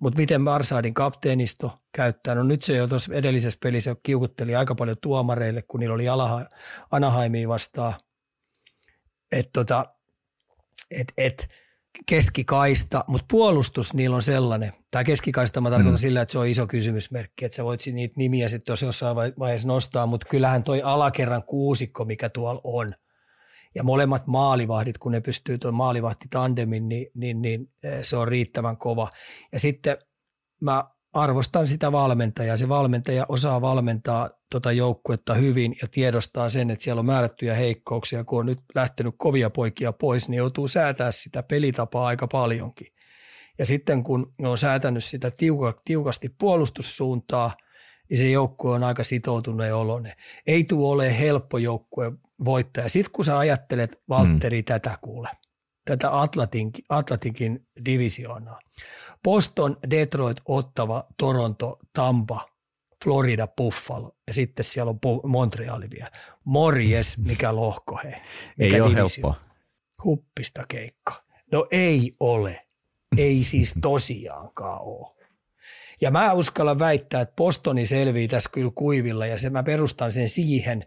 Mutta miten Marsadin kapteenisto käyttää? No nyt se jo tuossa edellisessä pelissä kiukutteli aika paljon tuomareille, kun niillä oli Anaheimia vastaan. Keskikaista, mutta puolustus niillä on sellainen. Tämä keskikaista mä tarkoitan sillä, että se on iso kysymysmerkki, että sä voit niitä nimiä sitten jossain vaiheessa nostaa, mutta kyllähän toi alakerran kuusikko, mikä tuolla on, ja molemmat maalivahdit, kun ne pystyy tuon maalivahtitandemin, niin se on riittävän kova. Ja sitten mä arvostan sitä valmentajaa. Se valmentaja osaa valmentaa joukkuetta hyvin ja tiedostaa sen, että siellä on määrättyjä heikkouksia. Kun on nyt lähtenyt kovia poikia pois, niin joutuu säätää sitä pelitapaa aika paljonkin. Ja sitten kun on säätänyt sitä tiukasti puolustussuuntaa, niin se joukkue on aika sitoutuneen oloinen. Ei tule ole helppo joukkue voittaja. Sitten kun sä ajattelet, Valtteri, tätä Atlantikin divisioonaa. Boston, Detroit, Ottawa, Toronto, Tampa, Florida, Buffalo ja sitten siellä on Montreali vielä. Morjes, mikä lohko he. Mikä ei ole helppoa. Huppista keikka. No ei ole. Ei siis tosiaankaan ole. Ja mä uskallan väittää, että Bostoni selvii tässä kyllä kuivilla ja mä perustan sen siihen,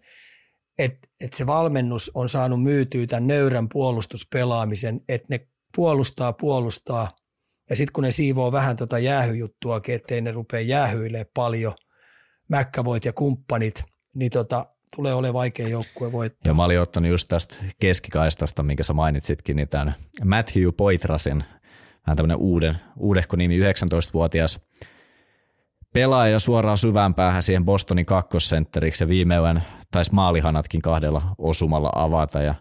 että se valmennus on saanut myytyä tämän nöyrän puolustuspelaamisen, että ne puolustaa. Ja sitten kun ne siivoo vähän jäähyjuttuakin, ettei ne rupea jäähyilemään paljon, Mäkkävoit ja kumppanit, niin tulee olemaan vaikea joukkue voittaa. Ja mä olin ottanut just tästä keskikaistasta, minkä sä mainitsitkin, niin tämän Matthew Poitrasin, vähän tämmöinen uudehko nimi, 19-vuotias pelaaja suoraan syvään päähän siihen Bostonin kakkosentteriksi, ja viime yön taisi maalihanatkin 2 osumalla avata, ja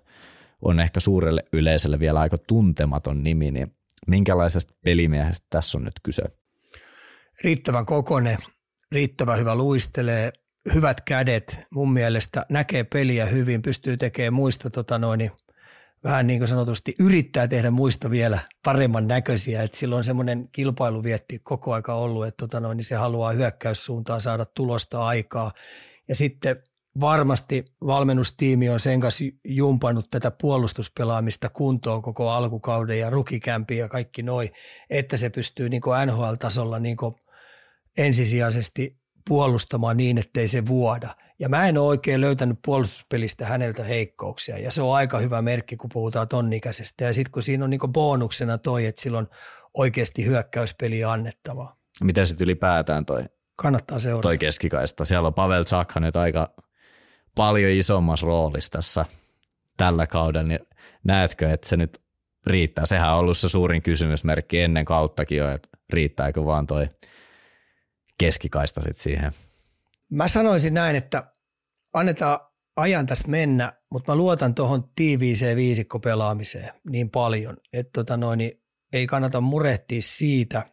on ehkä suurelle yleisölle vielä aika tuntematon nimi, niin minkälaisesta pelimiehestä tässä on nyt kyse? Riittävän kokoinen, riittävän hyvä luistelee, hyvät kädet mun mielestä, näkee peliä hyvin, pystyy tekemään muista vähän niin kuin sanotusti yrittää tehdä muista vielä paremman näköisiä, että sillä on semmoinen kilpailuvietti koko aika ollut, että se haluaa hyökkäyssuuntaan saada tulosta aikaa ja sitten varmasti valmennustiimi on sen kanssa jumpannut tätä puolustuspelaamista kuntoon koko alkukauden ja rukikämpi ja kaikki noi, että se pystyy niin kuin NHL-tasolla niin kuin ensisijaisesti puolustamaan niin, ettei se vuoda. Ja mä en ole oikein löytänyt puolustuspelistä häneltä heikkouksia ja se on aika hyvä merkki, kun puhutaan ton ikäisestä. Ja sitten kun siinä on niin kuin bonuksena toi, että sillä on oikeasti hyökkäyspeliä annettavaa. Miten sitten ylipäätään toi? Kannattaa seurata. Toi keskikaista. Siellä on Pavel Tsakha nyt aika paljon isommassa roolissa tässä tällä kaudella, niin näetkö, että se nyt riittää? Sehän on ollut se suurin kysymysmerkki ennen kauttakin jo, että riittääkö vaan toi keskikaista sitten siihen? Mä sanoisin näin, että annetaan ajan tässä mennä, mutta mä luotan tuohon tiiviiseen viisikkopelaamiseen niin paljon, että ei kannata murehtia siitä,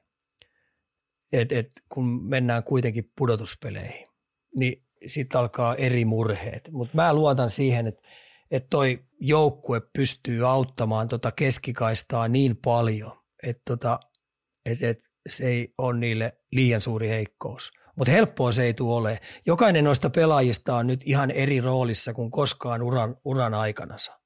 että kun mennään kuitenkin pudotuspeleihin, niin sitten alkaa eri murheet, mutta mä luotan siihen, että toi joukkue pystyy auttamaan keskikaistaa niin paljon, että se ei ole niille liian suuri heikkous. Mutta helppoa se ei tule olemaan. Jokainen noista pelaajista on nyt ihan eri roolissa kuin koskaan uran aikanansa.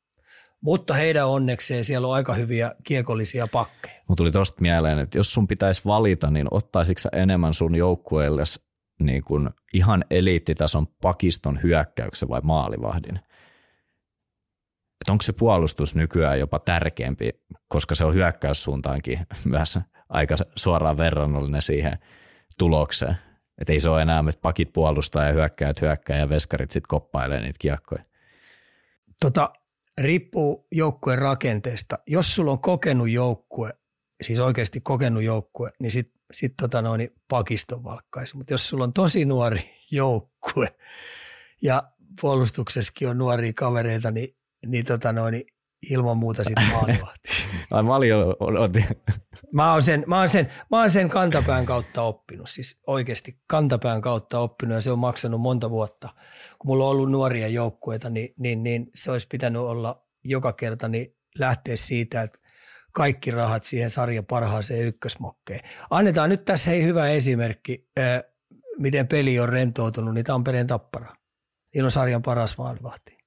Mutta heidän onnekseen siellä on aika hyviä kiekollisia pakkeja. Mun tuli tosta mieleen, että jos sun pitäisi valita, niin ottaisitko sä enemmän sun joukkueellesi niin kuin ihan eliittitason pakiston hyökkäyksen vai maalivahdin? Et onko se puolustus nykyään jopa tärkeämpi, koska se on hyökkäyssuuntaankin myös aika suoraan verrannollinen siihen tulokseen. Et ei se ole enää, että pakit puolustaa ja hyökkää ja veskarit sitten koppailee niitä kiekkoja. Riippuu joukkueen rakenteesta. Jos sulla on kokenut joukkue, siis oikeasti kokenut joukkue, niin sitten pakiston valkkaisu. Mutta jos sulla on tosi nuori joukkue ja puolustuksessakin on nuoria kavereita, niin ilman muuta sitten maalivahti. Mä oon sen kantapään kautta oppinut, siis oikeasti kantapään kautta oppinut, ja se on maksanut monta vuotta. Kun mulla on ollut nuoria joukkueita, niin se olisi pitänyt olla joka kerta niin lähteä siitä, että kaikki rahat siihen sarjan parhaaseen ykkösmokkeen. Annetaan nyt tässä hyvä esimerkki, miten peli on rentoutunut, niin Tampereen Tappara. Niillä on sarjan paras maalivahti.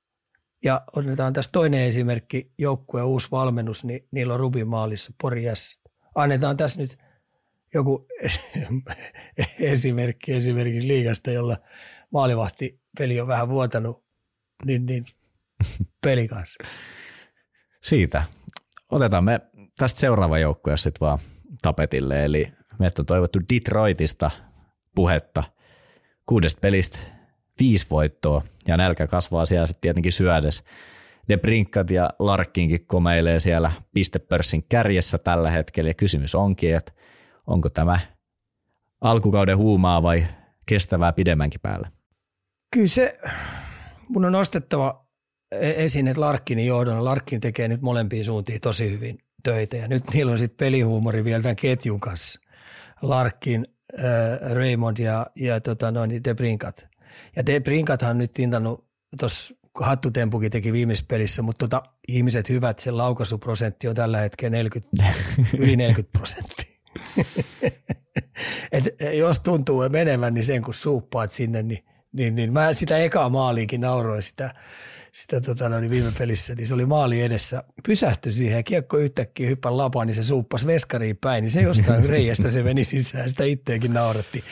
Ja otetaan tässä toinen esimerkki, joukkueen uusi valmennus, niin niillä on Rubin maalissa Porin ässät. Annetaan tässä nyt joku esimerkki liigasta, jolla maalivahtipeli on vähän vuotanut, niin Pelikans. Siitä. Otetaan me tästä seuraava joukkue sitten vaan tapetille, eli me on toivottu Detroitista puhetta 6 pelistä. 5 voittoa ja nälkä kasvaa siellä sitten tietenkin syödessä. De Brinkat ja Larkkinkin komeilee siellä pistepörssin kärjessä tällä hetkellä ja kysymys onkin, että onko tämä alkukauden huumaa vai kestävää pidemmänkin päällä? Kyllä se, mun on nostettava esiin, että Larkkinin johdon. Larkkin tekee nyt molempiin suuntiin tosi hyvin töitä ja nyt niillä on sitten pelihuumori vielä tämän ketjun kanssa. Larkkin, Raymond ja De Brinkat. Ja De Brinkathan on nyt tintannut, tuossa hattutempukin teki viimeisessä pelissä, mutta ihmiset hyvät, sen laukaisuprosentti on tällä hetkellä 40%. Et jos tuntuu menevän, niin sen kun suuppaat sinne, niin mä sitä ekaa maaliinkin nauroin sitä viime pelissä, niin se oli maali edessä. Pysähtyi siihen ja kiekko yhtäkkiä hyppäsi lapaan, niin se suuppasi veskariin päin, niin se jostain reiästä se meni sisään, sitä itseäkin nauratti.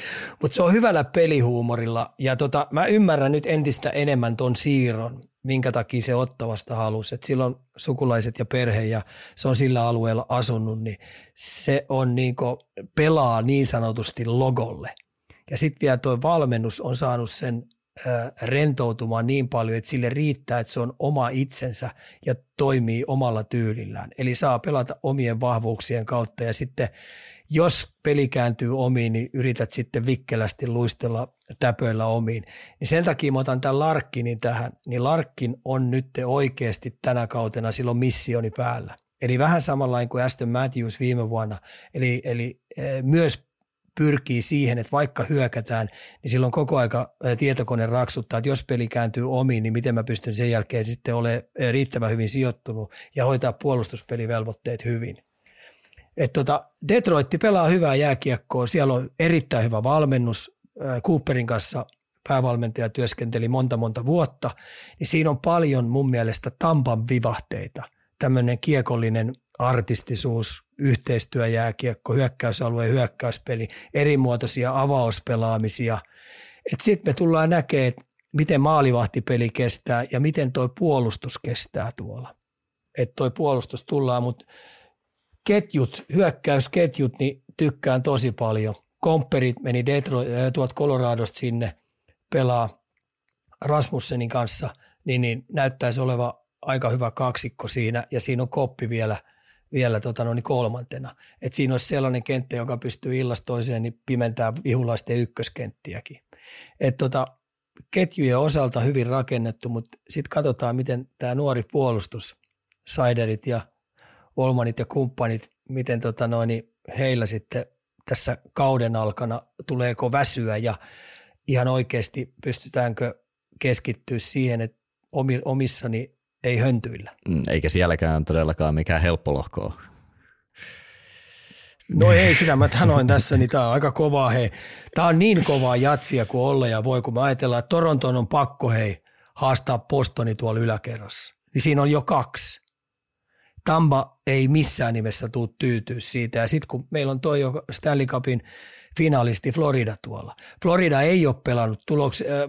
Mutta se on hyvällä pelihuumorilla ja mä ymmärrän nyt entistä enemmän ton siirron, minkä takia se Ottavasta halusi. Et silloin sukulaiset ja perhe ja se on sillä alueella asunut, niin se on pelaa niin sanotusti logolle. Ja sitten vielä tuo valmennus on saanut sen rentoutumaan niin paljon, että sille riittää, että se on oma itsensä ja toimii omalla tyylillään. Eli saa pelata omien vahvuuksien kautta ja sitten jos peli kääntyy omiin, niin yrität sitten vikkelästi luistella täpöillä omiin. Niin sen takia mä otan tämän Larkkinin tähän, niin Larkkin on nyt oikeasti tänä kautena silloin missioni päällä. Eli vähän samanlainen kuin Aston Matthews viime vuonna, eli myös pyrkii siihen, että vaikka hyökätään, niin silloin koko aika tietokone raksuttaa, että jos peli kääntyy omiin, niin miten mä pystyn sen jälkeen sitten olemaan riittävän hyvin sijoittunut ja hoitaa puolustuspelivelvoitteet hyvin. Detroit pelaa hyvää jääkiekkoa, siellä on erittäin hyvä valmennus. Cooperin kanssa päävalmentaja työskenteli monta vuotta, niin siinä on paljon mun mielestä Tampan vivahteita, tämmöinen kiekollinen artistisuus, yhteistyöjääkiekko, hyökkäysalue, hyökkäyspeli, erimuotoisia avauspelaamisia. Sitten me tullaan näkemään, miten maalivahtipeli kestää ja miten tuo puolustus kestää tuolla. Että tuo puolustus tullaan, mutta ketjut, hyökkäysketjut, niin tykkään tosi paljon. Kompperit meni tuolta Coloradosta sinne pelaa Rasmussenin kanssa, niin näyttäisi oleva aika hyvä kaksikko siinä ja siinä on Koppi vielä kolmantena. Et siinä olisi sellainen kenttä, joka pystyy illasta toiseen niin pimentää vihulaisten ykköskenttiäkin. Ketjujen osalta hyvin rakennettu, mutta sitten katsotaan, miten tämä nuori puolustus, Saiderit ja Olmanit ja kumppanit, miten heillä sitten tässä kauden alkana tuleeko väsyä ja ihan oikeasti pystytäänkö keskittyä siihen, että omissani ei höntyillä. Eikä sielläkään todellakaan mikään helppo lohko ole. No ei sitä, mä sanoin tässä, niin tämä on aika kovaa hei. Tämä on niin kovaa jatsia kuin olla ja voi, kun me ajatellaan, että Torontoon on pakko haastaa Bostoni tuolla yläkerrassa. Niin siinä on jo 2. Tampa ei missään nimessä tule tyytyä siitä. Ja sitten kun meillä on toi Stanley Cupin finalisti Florida tuolla. Florida ei ole pelannut,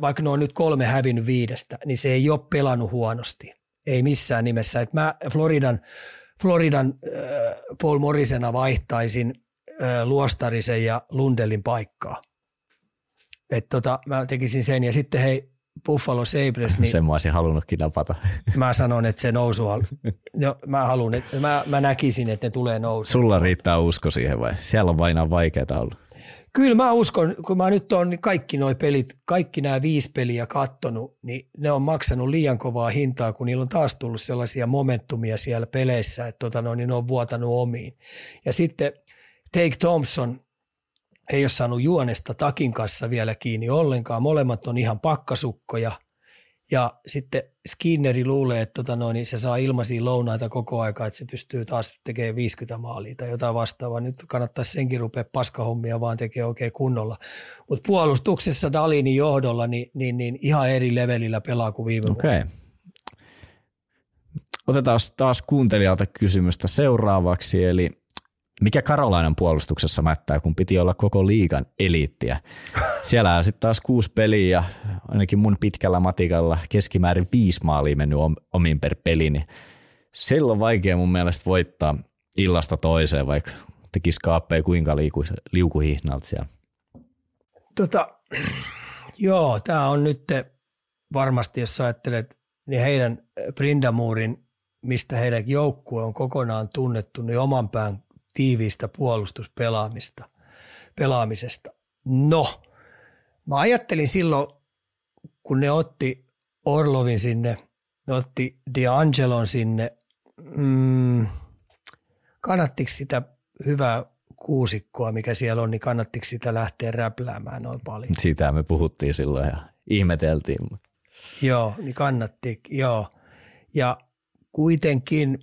vaikka ne on nyt 3 hävinnyt 5, niin se ei ole pelannut huonosti. Ei missään nimessä. Et mä Floridan Paul Morrisena vaihtaisin Luostarisen ja Lundelin paikkaa. Et mä tekisin sen. Ja sitten Buffalo Sabres. Niin sen mä olisin halunnutkin napata. Mä sanon, että se nousu mä näkisin, että ne tulee nousuun. Sulla riittää usko siihen vai? Siellä on vain vaikeaa ollut. Kyllä mä uskon, kun mä nyt on kaikki nuo pelit, kaikki nämä 5 peliä katsonut, niin ne on maksanut liian kovaa hintaa, kun niillä on taas tullut sellaisia momentumia siellä peleissä, että niin ne on vuotanut omiin. Ja sitten Take Thompson ei ole saanut juonesta takin kanssa vielä kiinni ollenkaan. Molemmat on ihan pakkasukkoja. Ja sitten Skinneri luulee, että niin se saa ilmaisia lounaita koko aikaa, että se pystyy taas tekemään 50 maalia tai jotain vastaavaa. Nyt kannattaisi senkin rupea paskahommia vaan tekemään oikein kunnolla. Mutta puolustuksessa Dalinin johdolla niin ihan eri levelillä pelaa kuin viime vuonna. Otetaan taas kuuntelijalta kysymystä seuraavaksi. Eli mikä Karolainan puolustuksessa mättää, kun piti olla koko liigan eliittiä? Siellä on sitten taas 6 peliä ja ainakin mun pitkällä matikalla keskimäärin 5 maalia mennyt omiin per peli, niin siellä on vaikea mun mielestä voittaa illasta toiseen, vaikka tekisi kaappeja kuinka liukuhihnalta siellä. Joo, tämä on nyt varmasti, jos ajattelet, niin heidän Brindamurin, mistä heidän joukkue on kokonaan tunnettu, niin oman pään tiiviistä puolustuspelaamisesta. No, mä ajattelin silloin, kun ne otti Orlovin sinne, ne otti DeAngelon sinne, kannattiko sitä hyvää kuusikkoa, mikä siellä on, niin kannattiko sitä lähteä räpläämään noin paljon? Sitä me puhuttiin silloin ja ihmeteltiin. Joo, niin kannatti, joo. Ja kuitenkin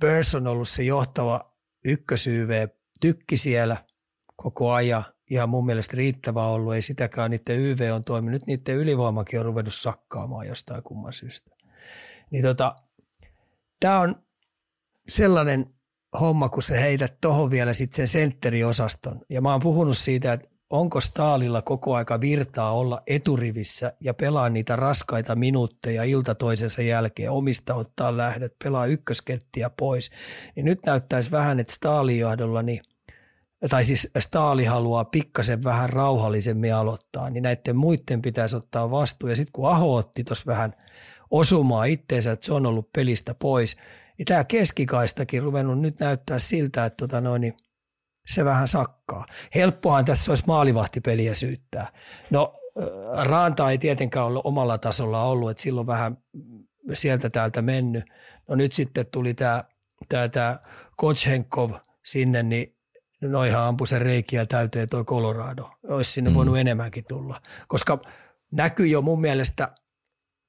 Börs on ollut se johtava ykkös-YV-tykki siellä koko ajan. Ihan mun mielestä riittävää ollut, ei sitäkään. Niiden YV on toiminut, niiden ylivoimakin on ruvennut sakkaamaan jostain kumman syystä. Niin tää on sellainen homma, kun se heität tohon vielä sitten sen sentteriosaston. Ja mä oon puhunut siitä, että onko Staalilla koko aika virtaa olla eturivissä ja pelaa niitä raskaita minuutteja ilta toisensa jälkeen, omista ottaa lähdöt, pelaa ykköskettiä pois. Niin nyt näyttäisi vähän, että Staalin johdolla niin tai siis Staali haluaa pikkasen vähän rauhallisemmin aloittaa, niin näiden muiden pitäisi ottaa vastuu. Ja sitten kun Aho otti tuossa vähän osumaa itteensä, että se on ollut pelistä pois, niin tämä keskikaistakin ruvennut nyt näyttää siltä, että niin se vähän sakkaa. Helppohan tässä olisi maalivahtipeliä syyttää. No Raanta ei tietenkään ole omalla tasolla ollut, että silloin vähän sieltä täältä mennyt. No nyt sitten tuli tämä Kotchenkov sinne, niin noihan ampui sen reikiä täyteen toi Colorado. Olisi sinne voinut enemmänkin tulla. Koska näkyy jo mun mielestä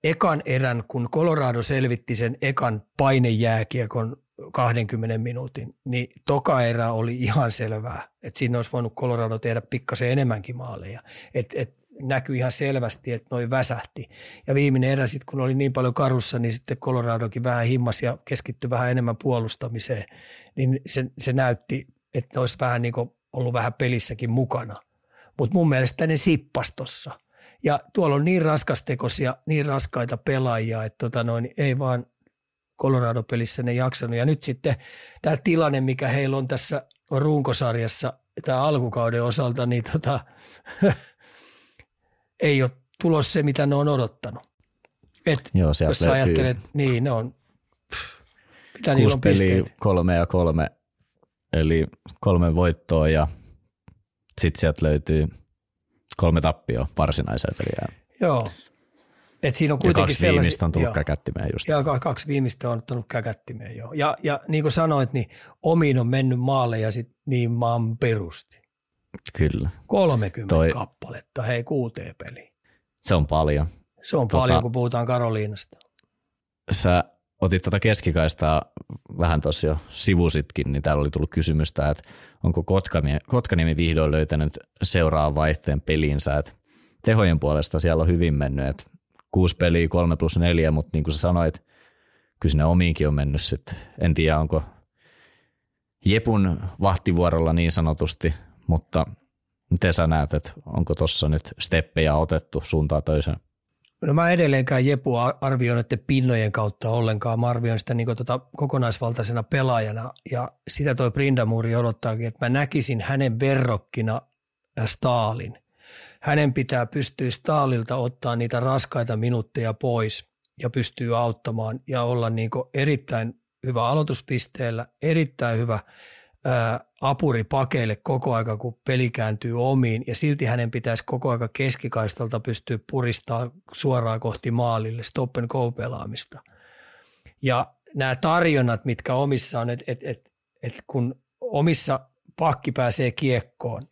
ekan erän, kun Colorado selvitti sen ekan painejääkiekon 20 minuutin, niin toka erä oli ihan selvää, että siinä olisi voinut Colorado tehdä pikkasen enemmänkin maaleja. Et näkyy ihan selvästi, että noi väsähti. Ja viimeinen erä sitten, kun oli niin paljon karussa, niin sitten Coloradokin vähän himmasi ja keskittyi vähän enemmän puolustamiseen, niin se näytti että ne olisi vähän niin kuin ollut vähän pelissäkin mukana. Mutta mun mielestä ne sippas tossa. Ja tuolla on niin raskastekoisia, niin raskaita pelaajia, että ei vaan Colorado-pelissä ne jaksanut. Ja nyt sitten tämä tilanne, mikä heillä on tässä runkosarjassa tämä alkukauden osalta, niin ei ole tulos se, mitä ne on odottanut. Et joo, jos sä ajattelet, niin ne on, mitä niillä on pisteet. 6 peliä, 3-3. Eli 3 voittoa ja sitten sieltä löytyy 3 tappioa varsinaiseen peliään. Joo. Et siinä on kuitenkin 2 viimeistä on tullut käkättimeen just. Ja 2 viimeistä on ottanut käkättimeen, joo. Ja niin kuin sanoit, niin omiin on mennyt maalle ja sitten niin maan perusti. Kyllä. 30 kappaletta, hei 6 peliin. Se on paljon. Se on paljon, kun puhutaan Karoliinasta. Sä otit keskikaistaa vähän tuossa jo sivusitkin, niin täällä oli tullut kysymystä, että onko Kotkaniemi vihdoin löytänyt seuraavan vaihteen pelinsä. Että tehojen puolesta siellä on hyvin mennyt, että 6 peliä, 3+4, mutta niin kuin sä sanoit, kyllä sinne omiinkin on mennyt sitten. En tiedä, onko Jepun vahtivuorolla niin sanotusti, mutta miten sä näet, että onko tuossa nyt steppejä otettu suuntaan toiseen? No mä edelleenkään Jepua arvioin pinnojen kautta ollenkaan. Mä arvioin sitä niin kokonaisvaltaisena pelaajana ja sitä toi Brindamuri odottaakin, että mä näkisin hänen verrokkina Staalin. Hänen pitää pystyä Staalilta ottaa niitä raskaita minuutteja pois ja pystyy auttamaan ja olla niin erittäin hyvä aloituspisteellä, erittäin hyvä apuri pakeille koko aika, kun peli kääntyy omiin, ja silti hänen pitäisi koko aika keskikaistalta pystyä puristaa suoraan kohti maalille stop and go-pelaamista. Ja nämä tarjonnat, mitkä omissa on, että kun omissa pakki pääsee kiekkoon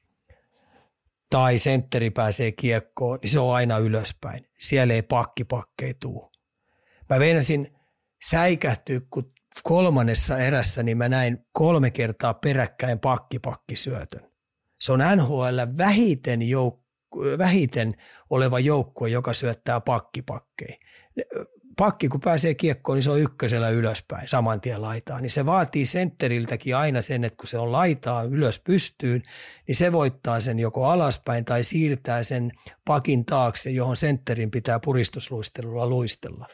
tai sentteri pääsee kiekkoon, niin se on aina ylöspäin. Siellä ei pakkipakkei tule. Mä veinasin säikähtyä, kun kolmannessa erässä niin mä näin 3 kertaa peräkkäin pakki-pakkisyötön. Se on NHL vähiten oleva joukkue, joka syöttää pakkipakkei. Pakki, kun pääsee kiekkoon, niin se on ykkösellä ylöspäin, saman tien laitaan. Niin se vaatii sentteriltäkin aina sen, että kun se on laitaa ylös pystyyn, niin se voittaa sen joko alaspäin tai siirtää sen pakin taakse, johon sentterin pitää puristusluistelulla luistella.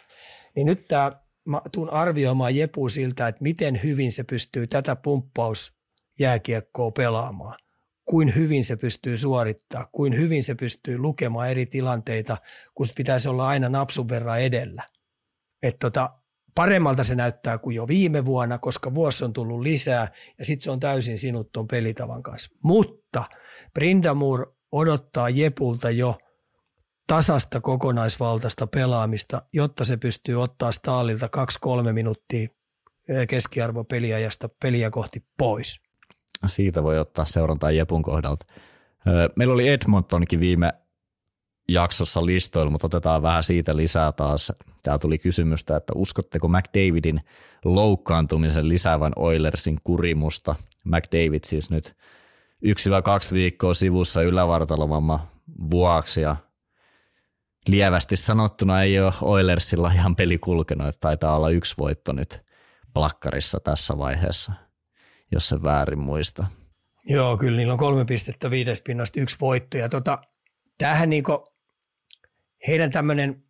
Niin nyt tämä, mä tuun arvioimaan Jepu siltä, että miten hyvin se pystyy tätä pumppausjääkiekkoa pelaamaan, kuin hyvin se pystyy suorittamaan, kuin hyvin se pystyy lukemaan eri tilanteita, kun pitäisi olla aina napsun verran edellä. Että paremmalta se näyttää kuin jo viime vuonna, koska vuosi on tullut lisää ja sitten se on täysin sinut tuon pelitavan kanssa. Mutta Brindamur odottaa Jepulta jo tasasta kokonaisvaltaista pelaamista, jotta se pystyy ottaa Staalilta 2-3 minuuttia keskiarvopeliajasta peliä kohti pois. Siitä voi ottaa seurantaa Jepun kohdalta. Meillä oli Edmontonkin viime jaksossa listoilla, mutta otetaan vähän siitä lisää taas. Täällä tuli kysymystä, että uskotteko McDavidin loukkaantumisen lisäävän Oilersin kurimusta? McDavid siis nyt 1-2 viikkoa sivussa ylävartalovamman vuoksi ja lievästi sanottuna ei ole Oilersilla ihan peli kulkenut, että taitaa olla 1 voitto nyt plakkarissa tässä vaiheessa, jos se väärin muista. Joo, kyllä niillä on 3 pistettä 5 pinnasta 1 voitto ja tämähän niinku heidän tämmöinen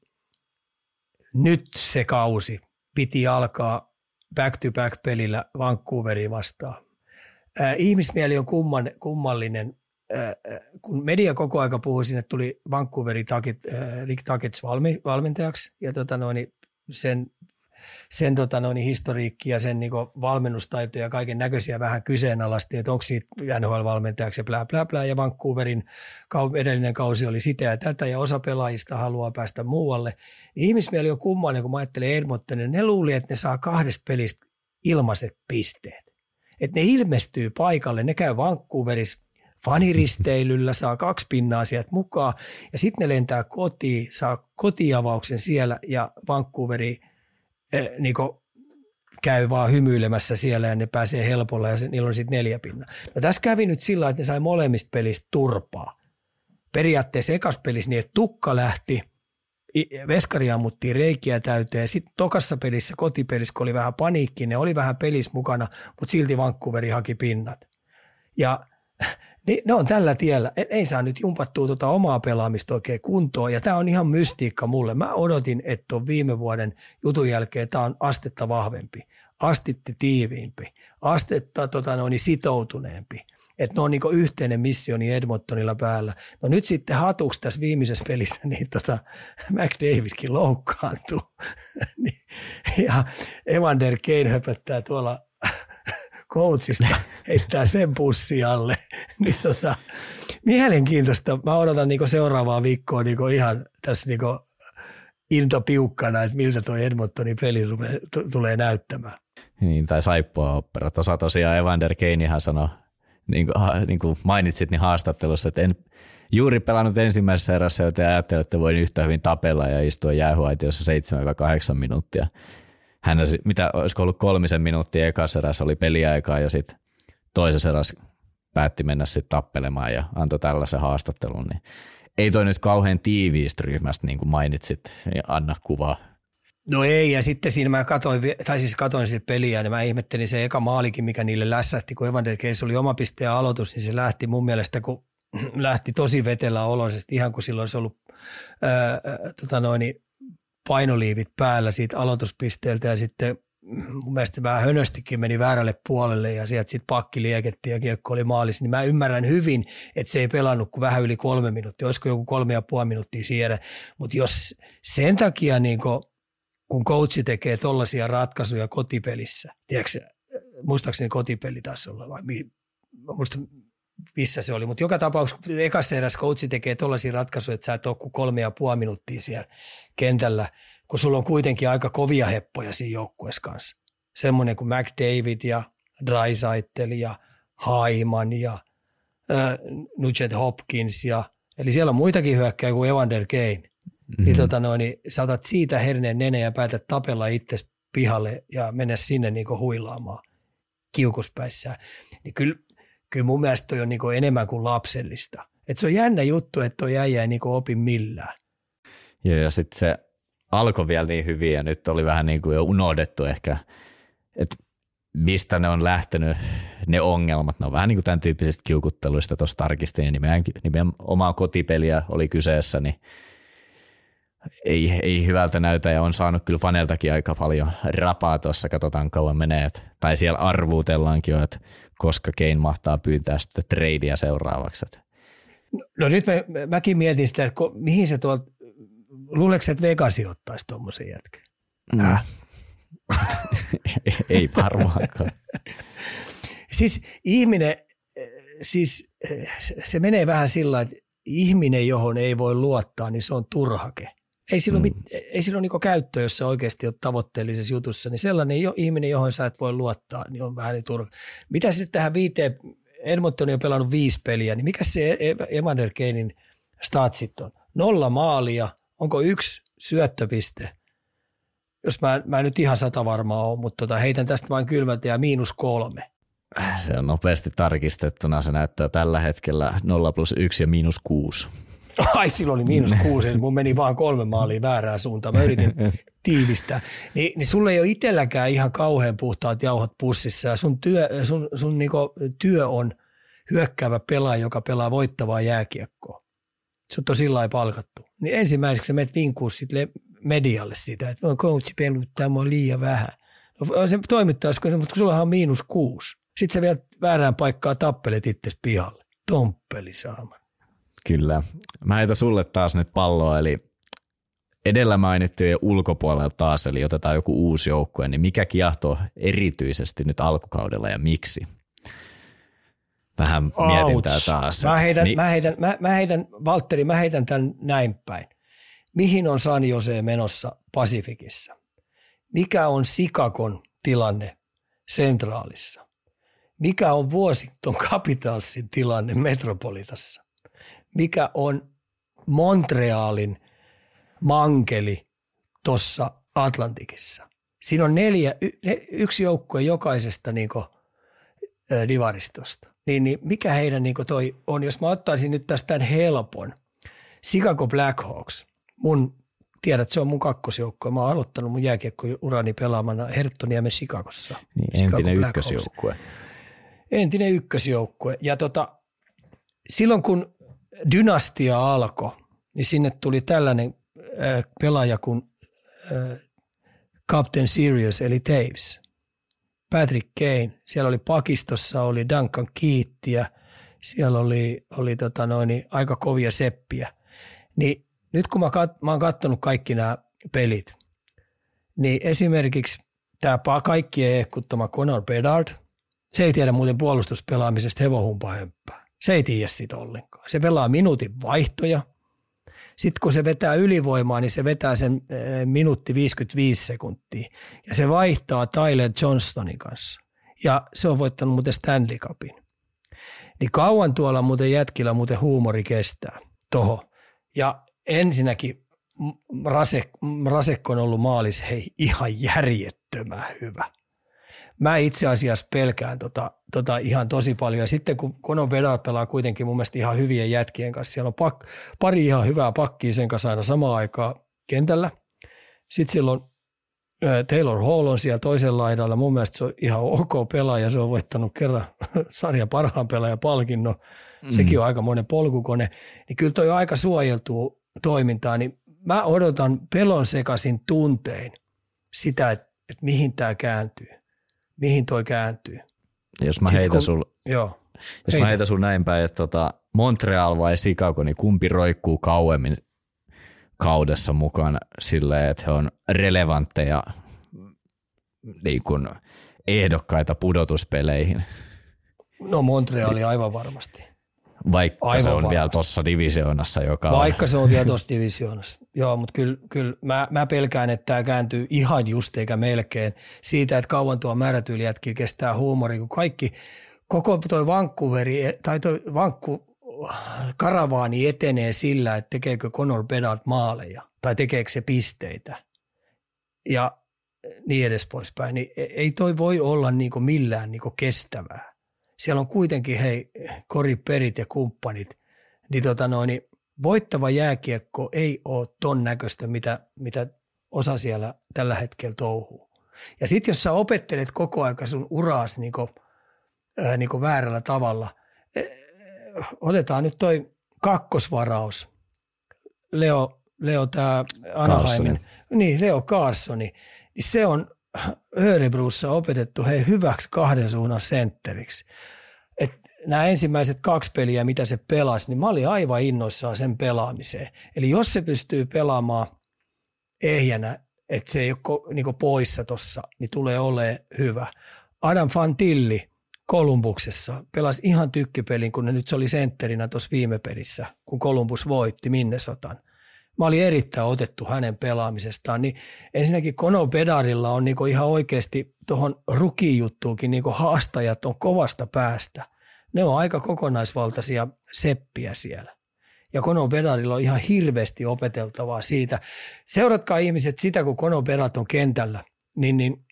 nyt se kausi piti alkaa back-to-back pelillä Vancouveriin vastaan. Ihmismieli on kummallinen. Kun media koko aika puhui, sinne tuli Vancouverin Rick Tuckets valmentajaksi ja sen historiikki ja sen niinku valmennustaitoja ja kaiken näköisiä vähän kyseenalaisti, että onko siitä NHL-valmentajaksi ja blää, blää, blää. Ja Vancouverin edellinen kausi oli sitä ja tätä ja osa pelaajista haluaa päästä muualle. Ihmismieli on kummainen, kun mä ajattelen Edmontonia, ne luuli, että ne saa 2 pelistä ilmaiset pisteet. Että ne ilmestyy paikalle, ne käy Vancouverissa faniristeilyllä, saa 2 pinnaa sieltä mukaan ja sitten ne lentää kotiin, saa kotiavauksen siellä ja Vancouveri niinku käy vaan hymyilemässä siellä ja ne pääsee helpolla ja niillä on sitten 4 pinnaa. No tässä kävi nyt sillä, että ne sai molemmista pelistä turpaa. Periaatteessa ekas pelissä niin, että tukka lähti, veskari ammuttiin reikiä täyteen. Sitten tokassa pelissä, kotipelissä, kun oli vähän paniikki, ne oli vähän pelissä mukana, mutta silti Vancouveri haki pinnat. Ja ne on tällä tiellä. Ei saa nyt jumpattua omaa pelaamista oikein kuntoon. Ja tämä on ihan mystiikka mulle. Mä odotin, että tuon viime vuoden jutun jälkeen tämä on astetta vahvempi, astetta tiiviimpi, astetta sitoutuneempi. Että ne on niinku yhteinen missioni Edmontonilla päällä. No nyt sitten hatuksi tässä viimeisessä pelissä niin McDavidkin loukkaantuu. Ja Evander Kane höpöttää tuolla coachista heittää sen pussi alle. Niin mielenkiintoista. Mä odotan seuraavaa viikkoa ihan tässä into piukkana, että miltä tuo Edmontonin peli tulee näyttämään. Niin, tai saippua opera. Tuossa tosiaan Evander Kanehan sanoi, niin kuin mainitsit niin haastattelussa, että en juuri pelannut ensimmäisessä erässä, joten ajattelin, että voin yhtä hyvin tapella ja istua jäähuaitiossa 7-8 minuuttia. Hän, mitä olisiko ollut 3 minuuttia ekassa erässä oli peliaikaa ja sitten toisessa erässä päätti mennä sitten tappelemaan ja antoi tällaisen haastattelun. Niin ei toi nyt kauhean tiiviistä ryhmästä, niin kuin mainitsit, niin anna kuvaa. No ei, ja sitten siinä mä katoin sitä peliä, ja niin mä ihmettelin se eka maalikin, mikä niille lässähti, kun Evander Keis oli oma pisteen aloitus, niin se lähti mun mielestä, kun lähti tosi vetellä oloisesti, ihan kun silloin olisi ollut painoliivit päällä siitä aloituspisteeltä ja sitten mun mielestä se vähän hönöstikin meni väärälle puolelle ja sieltä sitten pakki liekettiin ja kiekko oli maalissa. Niin mä ymmärrän hyvin, että se ei pelannut kuin vähän yli 3 minuuttia, olisiko joku 3,5 minuuttia siellä. Mutta jos sen takia, kun coachi tekee tollaisia ratkaisuja kotipelissä, tiedätkö, muistaakseni kotipeli taisi olla, vai muista missä se oli, mutta joka tapauksessa ekassa eräs coachi tekee tollaisia ratkaisuja, että sä et ole kuin 3,5 minuuttia siellä kentällä, kun sulla on kuitenkin aika kovia heppoja siinä joukkueessa kanssa. Semmoinen kuin McDavid ja Draisaitl ja Haiman ja Nugent Hopkins ja, eli siellä on muitakin hyökkäjä kuin Evander Kane. Mm-hmm. Niin sä otat siitä herneen nenä ja päätät tapella itsesi pihalle ja mennä sinne niinku huilaamaan kiukuspäissään. Niin kyllä mun mielestä toi on niinku enemmän kuin lapsellista. Et se on jännä juttu, että toi äijä ei niinku opi millään. Joo, ja sitten se alkoi vielä niin hyvin ja nyt oli vähän niinku jo unohdettu ehkä, että mistä ne on lähtenyt, ne ongelmat. Ne on vähän niin kuin tämän tyyppisistä kiukutteluista tuossa tarkistin, ja nimenomaan omaa kotipeliä oli kyseessä, niin ei hyvältä näytä, ja on saanut kyllä faneltakin aika paljon rapaa tuossa, katsotaan kauan menee, tai siellä arvuutellaankin jo, että koska Kane mahtaa pyytää sitten treidiä seuraavaksi. No nyt mäkin mietin sitä, että mihin se tuolta, luuleeko että Vegasi ottaisi tuommoisen jätkän? Ei varmaankaan. Siis ihminen, se menee vähän sillä, että ihminen, johon ei voi luottaa, niin se on turhake. Ei sillä ole niinku käyttöä, jos sä oikeasti oot tavoitteellisessa jutussa, niin sellainen ihminen, johon sä et voi luottaa, niin on vähän niin turha. Mitä se nyt tähän viiteen, Edmontoni on pelannut 5 peliä, niin mikä se Evander Kanen statsit on? 0 maalia, onko 1 syöttöpiste? Jos mä nyt ihan 100 varmaa ole, mutta heitän tästä vain kylmältä ja -3. Se on nopeasti tarkistettuna. Se näyttää tällä hetkellä 0+1 ja -6. Ai, silloin oli -6, eli mun meni vaan 3 maalia väärään suuntaan. Mä yritin tiivistää. Niin sulla ei ole itselläkään ihan kauhean puhtaat jauhot pussissa. Ja sun niinku työ on hyökkäävä pelaaja, joka pelaa voittavaa jääkiekkoa. Sut on sillä lailla palkattu. Niin ensimmäiseksi sä menet vinkkuu sitten medialle sitä, että on coachi peluttaa mua liian vähän. No, se toimittaisiko, mutta kun sullahan on -6. Sitten sä vielä väärään paikkaan tappelet itsesi pihalle. Tomppeli saaman. Kyllä. Mä heitän sulle taas nyt palloa, eli edellä mainittujen ulkopuolella taas, eli otetaan joku uusi joukkue, niin mikä kiehtoo erityisesti nyt alkukaudella ja miksi? Vähän mietintää taas. Valtteri, mä heitän tämän näin päin. Mihin on San Jose menossa Pasifikissa? Mikä on Chicagon tilanne Centralissa? Mikä on Washington Capitalsin tilanne Metropolitassa? Mikä on Montrealin mankeli tuossa Atlantikissa? Siinä on 4, 1 joukkue jokaisesta niinku divaristosta. Niin mikä heidän niinku toi on, jos mä ottaisin nyt tästä tämän helpon, Chicago Blackhawks. Tiedät, se on mun kakkosjoukkue. Mä oon aloittanut mun jääkiekko-urani pelaamana Herttoniemen Chicagossa. Niin, entinen ykkösjoukkue. Entinen ykkösjoukkue. Ja silloin kun dynastia alkoi, niin sinne tuli tällainen pelaaja kuin Captain Sirius eli Taves. Patrick Kane. Siellä oli pakistossa, oli Duncan Keittiä. Siellä oli aika kovia seppiä. Niin nyt kun mä oon katsonut kaikki nämä pelit, niin esimerkiksi tämä kaikkien ehkuttama Connor Bedard, se ei tiedä muuten puolustuspelaamisesta hevohumpahömppää. Se ei tiedä siitä ollenkaan. Se pelaa minuutin vaihtoja. Sitten kun se vetää ylivoimaa, niin se vetää sen minuutti 55 sekuntia. Ja se vaihtaa Tyler Johnstonin kanssa. Ja se on voittanut muuten Stanley Cupin. Niin kauan tuolla muuten jätkillä muuten huumori kestää toho. Ja ensinnäkin Rasekko on ollut maalis, hei, ihan järjettömän hyvä. Mä itse asiassa pelkään ihan tosi paljon. Ja sitten kun Kono Vedat pelaa kuitenkin mun mielestä ihan hyvien jätkien kanssa, siellä on pari ihan hyvää pakkia sen kanssa aina samaan aikaan kentällä. Sitten silloin Taylor Hall on siellä toisella laidalla. Mun mielestä se on ihan ok pelaaja. Se on voittanut kerran sarjan parhaan pelaajan palkinnon. Sekin on aikamoinen polkukone. Niin kyllä toi on aika suojeltua toimintaa. Niin mä odotan pelon sekaisin tuntein sitä, että mihin tämä kääntyy. Mihin toi kääntyy. Jos mä heitän sun näin päin, että Montreal vai Chicago, niin kumpi roikkuu kauemmin kaudessa mukaan silleen, että he on relevantteja niin kuin ehdokkaita pudotuspeleihin. No Montreali aivan varmasti. Vaikka aivan se on varmasti vielä tuossa divisioonassa, joka vaikka on. Se on vielä tuossa divisioonassa. Joo, mutta kyllä mä pelkään, että tämä kääntyy ihan just eikä melkein siitä, että kauan tuo määrätyylijätkin kestää huumori, kun kaikki, koko toi Vancouveri, tai toi karavaani etenee sillä, että tekeekö Connor Bedard maaleja tai tekeekö se pisteitä ja niin edes poispäin. Niin ei toi voi olla niinku millään niinku kestävää. Siellä on kuitenkin hei koriperit ja kumppanit, niin voittava jääkiekko ei ole ton näköistä, mitä osa siellä tällä hetkellä touhuu. Ja sitten jos sä opettelet koko ajan sun uraas niinku väärällä tavalla, otetaan nyt toi kakkosvaraus, Leo tämä Anaheimin, niin Leo Carlsson, niin se on Örebrussa opetettu hei hyväksi kahden suunnan sentteriksi. Nämä ensimmäiset kaksi peliä, mitä se pelasi, niin mä olin aivan innoissaan sen pelaamiseen. Eli jos se pystyy pelaamaan ehjänä, että se ei ole niinku poissa tuossa, niin tulee olemaan hyvä. Adam Fantilli Kolumbuksessa pelasi ihan tykkipelin, kun nyt se oli sentterinä tuossa viime pelissä, kun Kolumbus voitti Minnesotan. Mä olin erittäin otettu hänen pelaamisestaan. Niin ensinnäkin Connor Bedardilla on niinku ihan oikeasti tuohon rookie-juttuukin niinku haastajat on kovasta päästä. Ne on aika kokonaisvaltaisia seppiä siellä. Ja Connor Bedardilla on ihan hirveästi opeteltavaa siitä. Seuratkaa ihmiset sitä, kun Connor Bedard on kentällä, niin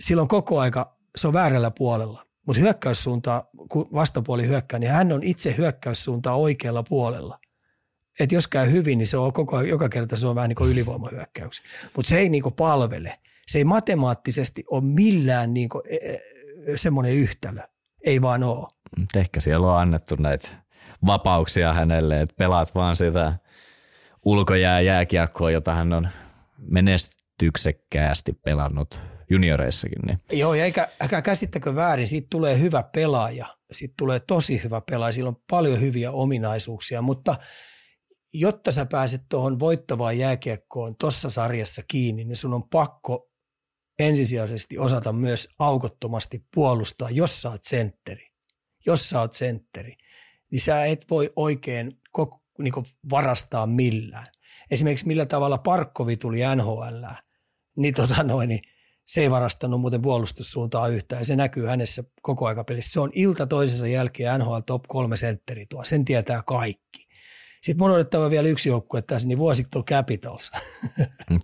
silloin koko aika se on väärällä puolella. Mutta hyökkäyssuuntaa, kun vastapuoli hyökkää, niin hän on itse hyökkäyssuuntaa oikealla puolella. Että jos käy hyvin, niin se on joka kerta se on vähän niin kuin ylivoimahyökkäys. Mutta se ei niin kuin palvele. Se ei matemaattisesti ole millään niin kuin semmoinen yhtälö. Ei vaan ole. Ehkä siellä on annettu näitä vapauksia hänelle, että pelaat vaan sitä ulkojää jääkiekkoa, jota hän on menestyksekkäästi pelannut junioreissakin. Niin. Joo, ja eikä käsittäkö väärin, siitä tulee hyvä pelaaja. Siitä tulee tosi hyvä pelaaja, sillä on paljon hyviä ominaisuuksia, mutta jotta sä pääset tuohon voittavaan jääkiekkoon tuossa sarjassa kiinni, niin sun on pakko ensisijaisesti osata myös aukottomasti puolustaa, jos sä oot sentteri. Niin sä et voi oikein niinku varastaa millään. Esimerkiksi millä tavalla Parkkovi tuli NHL:ään, niin se ei varastanut muuten puolustussuuntaa yhtään ja se näkyy hänessä koko aikapelissä. Se on ilta toisensa jälkeen NHL top 3 sentteri tuo, sen tietää kaikki. Sitten mun odottava vielä yksi joukkue tässä, niin Washington Capitals.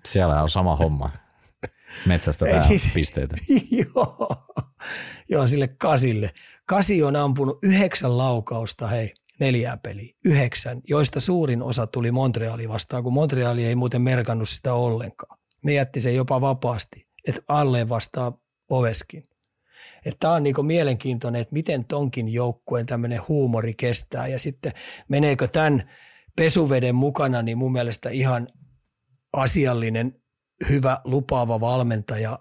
Siellä on sama homma. Metsästä tää siis, pisteitä. Joo, sille Kasille. Kasi on ampunut 9 laukausta, hei, 4 peliä. 9, joista suurin osa tuli Montreali vastaan, kun Montreali ei muuten merkannut sitä ollenkaan. Ne jätti sen jopa vapaasti, että alle vastaa Oveskin. Tämä on niinku mielenkiintoinen, että miten tonkin joukkueen tämmöinen huumori kestää ja sitten meneekö tämän pesuveden mukana, niin mun mielestä ihan asiallinen, hyvä, lupaava valmentaja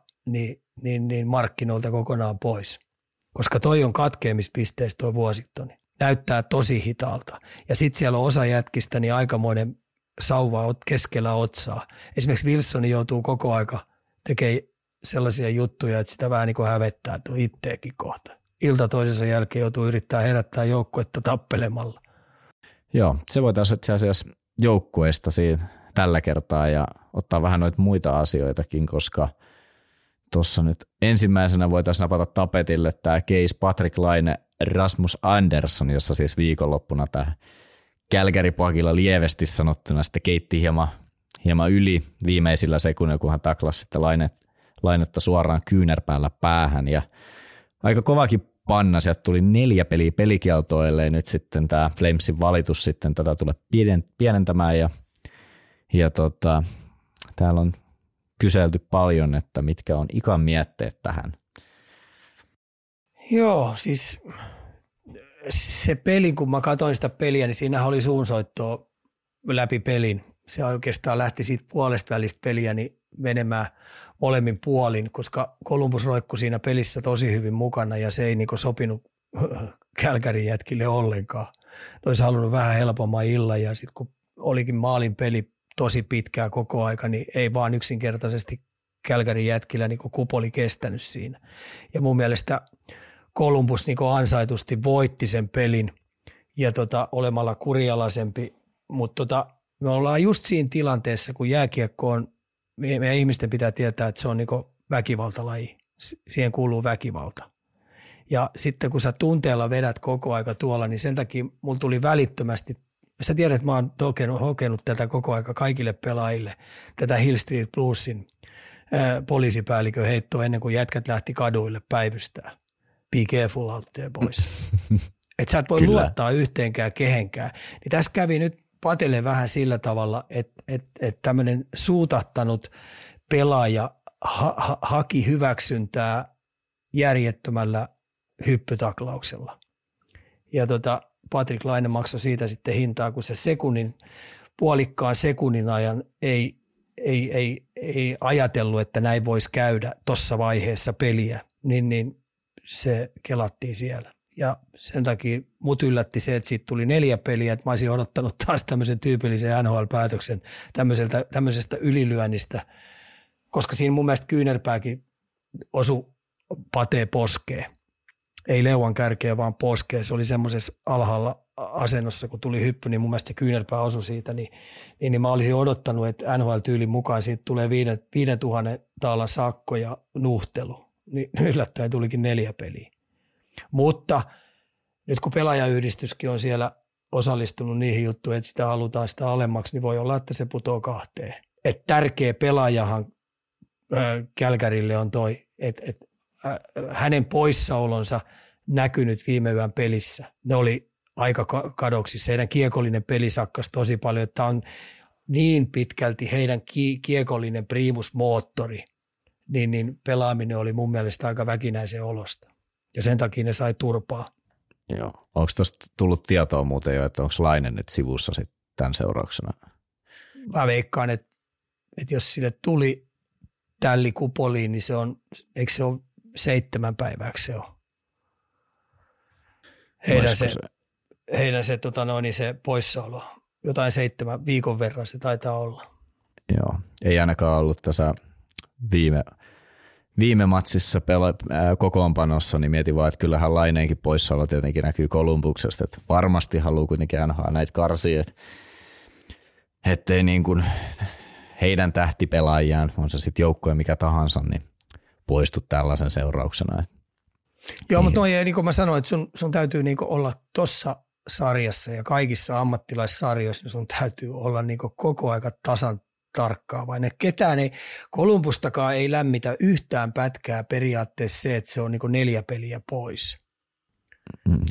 niin markkinoilta kokonaan pois, koska toi on katkeamispisteessä toi Vuosittoni. Näyttää tosi hitaalta ja sitten siellä on osa jätkistä niin aikamoinen sauva keskellä otsaa. Esimerkiksi Wilson joutuu koko aika tekemään sellaisia juttuja, että sitä vähän niin kuin hävettää tuo itteekin kohta. Ilta toisensa jälkeen joutuu yrittää herättää joukkuetta tappelemalla. Joo, se voitaisiin itse asiassa joukkueesta siinä tällä kertaa ja ottaa vähän noita muita asioitakin, koska tuossa nyt ensimmäisenä voitaisiin napata tapetille tämä case Patrick Laine Rasmus Andersson, jossa siis viikonloppuna tämä Kälkäri-pakilla lievästi sanottuna sitten keitti hieman yli viimeisillä sekunnilla, kun hän taklasi sitten Lainetta suoraan kyynärpäällä päähän ja aika kovakin panna, sieltä tuli 4 peliä pelikieltoa, ellei nyt sitten tämä Flamesin valitus sitten tätä tulee pienentämään ja täällä on kyselty paljon, että mitkä on Ikan mietteet tähän. Joo, siis se peli, kun mä katsoin sitä peliä, niin siinähän oli suunsoittoa läpi pelin. Se oikeastaan lähti siitä puolesta välistä peliä niin menemään molemmin puolin, koska Columbus roikkui siinä pelissä tosi hyvin mukana ja se ei niin kuin sopinut Calgaryn jätkille ollenkaan. Ne olisi halunnut vähän helpomman illan ja sitten kun olikin maalin peli tosi pitkää koko aika, niin ei vaan yksinkertaisesti Kälkärin jätkillä niin kupoli kestänyt siinä. Ja mun mielestä Kolumbus niin ansaitusti voitti sen pelin ja olemalla kurialaisempi, mutta me ollaan just siinä tilanteessa, kun jääkiekko on, meidän ihmisten pitää tietää, että se on niin väkivaltalaji, siihen kuuluu väkivalta. Ja sitten kun sä tunteella vedät koko aika tuolla, niin sen takia mulla tuli välittömästi, sä tiedät, että mä oon hokenut tätä koko aika kaikille pelaajille, tätä Hill Street Bluesin poliisipäällikön heittoa ennen kuin jätkät lähti kaduille päivystää. Be careful out there, boys. Että sä et voi luottaa yhteenkään kehenkään. Niin tässä kävi nyt patelle vähän sillä tavalla, että tämmöinen suutahtanut pelaaja haki hyväksyntää järjettömällä hyppytaklauksella. Ja Patrick Laine maksoi siitä sitten hintaa, kun se puolikkaan sekunnin ajan ei ajatellut, että näin voisi käydä tuossa vaiheessa peliä, niin se kelattiin siellä. Ja sen takia mut yllätti se, että siitä tuli 4 peliä, että mä olisin odottanut taas tämmöisen tyypillisen NHL-päätöksen tämmöisestä ylilyönnistä, koska siinä mun mielestä kyynärpääkin osui Patee poskeen. Ei leuan kärkeä, vaan poskeen. Se oli semmoisessa alhaalla asennossa, kun tuli hyppy, niin mun mielestä se kyynärpää osui siitä. Niin mä olisin odottanut, että NHL-tyylin mukaan siitä tulee 5 000 $ sakko ja nuhtelu. Niin yllättäen tulikin 4 peliä. Mutta nyt kun pelaajayhdistyskin on siellä osallistunut niihin juttuihin, että sitä halutaan sitä alemmaksi, niin voi olla, että se putoaa 2. Että tärkeä pelaajahan Kälkärille on toi, että hänen poissaolonsa näkynyt viime yön pelissä. Ne oli aika kadoksissa. Heidän kiekollinen peli sakkasi tosi paljon. Tämä on niin pitkälti heidän kiekollinen priimusmoottori, niin pelaaminen oli mun mielestä aika väkinäisen olosta. Ja sen takia ne sai turpaa. Joo. Onko tuosta tullut tietoa muuten jo, että onko Laine nyt sivussa sitten tämän seurauksena? Mä veikkaan, että jos sille tuli tälli kupoliin, niin se on, eikö se ole 7 päivääksi se on? Heidän se poissaolo, jotain 7 viikon verran se taitaa olla. Joo, ei ainakaan ollut tässä viime matsissa kokoonpanossa, niin mietin vaan, että kyllähän Laineenkin poissaolo tietenkin näkyy Kolumbuksesta, että varmasti haluaa kuitenkin NHL näitä karsia, ettei niin kuin heidän tähtipelaajiaan, on se sitten joukkoja mikä tahansa, niin poistu tällaisen seurauksena. Joo, mutta niin kuin mä sanoin, että sun täytyy niin kuin olla tuossa sarjassa ja kaikissa ammattilaissarjoissa, niin sun täytyy olla niin kuin koko aika tasan tarkkaavainen. Ketään ei, Kolumbustakaan ei lämmitä yhtään pätkää periaatteessa se, että se on niin kuin 4 peliä pois.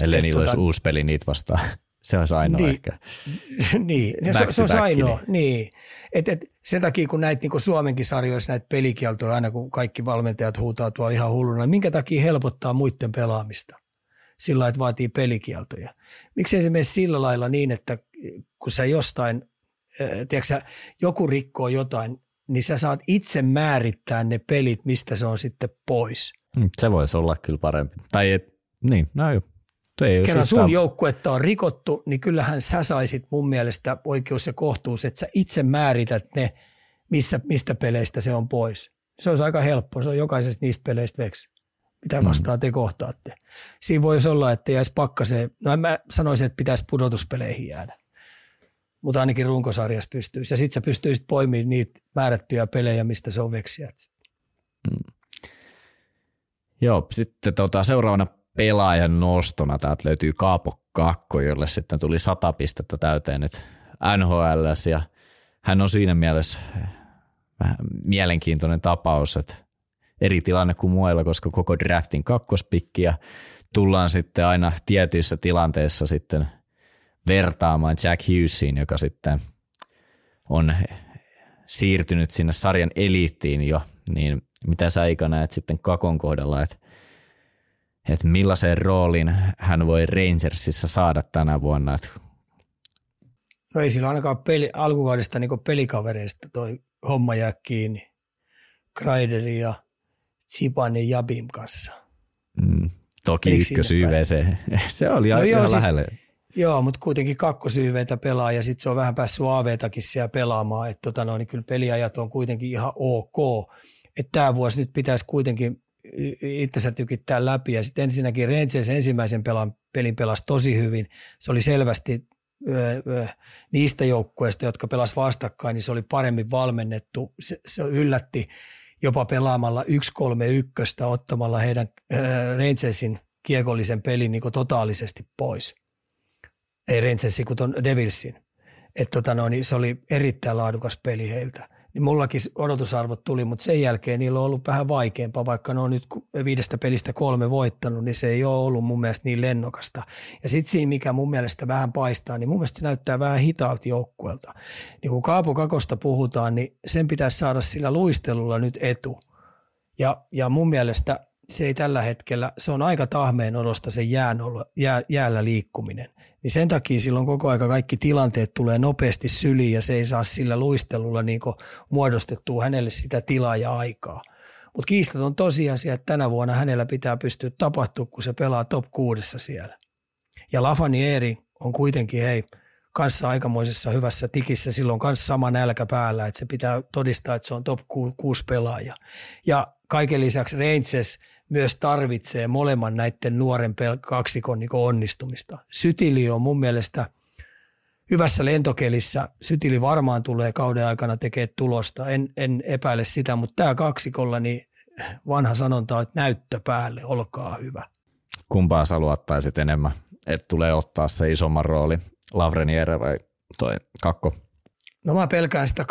Ellei niillä olisi uusi peli niitä vastaan. Se olisi ainoa ehkä. Niin, se olisi ainoa. Niin. Sen takia, kun näitä niin Suomenkin sarjoissa näitä pelikieltoja, aina kun kaikki valmentajat huutaa tuolla ihan hulluna, minkä takia helpottaa muiden pelaamista sillä lailla, että vaatii pelikieltoja? Miksei se mene sillä lailla niin, että kun sä jostain, tiedätkö, joku rikkoo jotain, niin sä saat itse määrittää ne pelit, mistä se on sitten pois. Se voisi olla kyllä parempi. Tai kerran sun joukkuetta on rikottu, niin kyllähän sä saisit mun mielestä oikeus ja kohtuus, että sä itse määrität ne, mistä peleistä se on pois. Se olisi aika helppo, se on jokaisesta niistä peleistä veksi, mitä vastaan te kohtaatte. Siinä voisi olla, että jäisi pakkaseen, no mä sanoisin, että pitäisi pudotuspeleihin jäädä, mutta ainakin runkosarjassa pystyisi. Ja sit sä pystyisit poimimaan niitä määrättyjä pelejä, mistä se on veksiä. Joo, sitten seuraavana pelaajan nostona täältä löytyy Kaapo Kakko, jolle sitten tuli 100 pistettä täyteen nyt NHL:ssä, ja hän on siinä mielessä vähän mielenkiintoinen tapaus, että eri tilanne kuin muilla, koska koko draftin kakkospikki ja tullaan sitten aina tietyissä tilanteissa sitten vertaamaan Jack Hughesiin, joka sitten on siirtynyt sinne sarjan eliittiin jo, niin mitä sä Ika näet sitten Kakon kohdalla, että millaisen roolin hän voi Rangersissa saada tänä vuonna? No ei sillä ainakaan alkukaudesta niin pelikavereista toi homma jää kiinni. Kreiderin ja Zibanen Jabim kanssa. Toki ykkösyyvä se oli no ihan lähelle. Joo, mutta kuitenkin kakkosyyveitä pelaa ja sitten se on vähän päässyt AV-takin siellä pelaamaan. Että niin kyllä peliajat on kuitenkin ihan ok. että tämä vuosi nyt pitäisi kuitenkin itsensä tykittää läpi. Ja sitten ensinnäkin Rangers ensimmäisen pelin pelasi tosi hyvin. Se oli selvästi niistä joukkueista, jotka pelasi vastakkain, niin se oli paremmin valmennettu. Se yllätti jopa pelaamalla 1-3-1, ottamalla heidän Rangersin kiekollisen pelin niin totaalisesti pois. Ei Rangersin, kun Devilsin. Niin se oli erittäin laadukas peli heiltä. Niin mullakin odotusarvot tuli, mutta sen jälkeen niillä on ollut vähän vaikeampaa, vaikka ne on nyt 5 pelistä 3 voittanut, niin se ei ole ollut mun mielestä niin lennokasta. Ja sitten siinä, mikä mun mielestä vähän paistaa, niin mun mielestä se näyttää vähän hitaalta joukkueelta. Niin kun Kaapo Kakosta puhutaan, niin sen pitäisi saada sillä luistelulla nyt etu. Ja mun mielestä se ei tällä hetkellä, se on aika tahmeen olosta se jäällä liikkuminen. Niin sen takia silloin koko aika kaikki tilanteet tulee nopeasti syliin ja se ei saa sillä luistelulla niin muodostettua hänelle sitä tilaa ja aikaa. Mutta kiistaton on tosiasia, että tänä vuonna hänellä pitää pystyä tapahtumaan, kun se pelaa top 6 siellä. Ja Lafanieri on kuitenkin kanssa aikamoisessa hyvässä tikissä, silloin kanssa sama nälkä päällä, että se pitää todistaa, että se on top 6 pelaaja. Ja kaiken lisäksi Rangers myös tarvitsee molemman näiden nuoren kaksikon onnistumista. Sytili on mun mielestä hyvässä lentokelissä. Sytili varmaan tulee kauden aikana tekemään tulosta. En epäile sitä, mutta tämä kaksikolla niin vanha sanonta on, että näyttö päälle, olkaa hyvä. Kumpaa sä luottaisit enemmän, että tulee ottaa se isomman rooli? Lavreniere vai toi Kakko? No mä pelkään sitä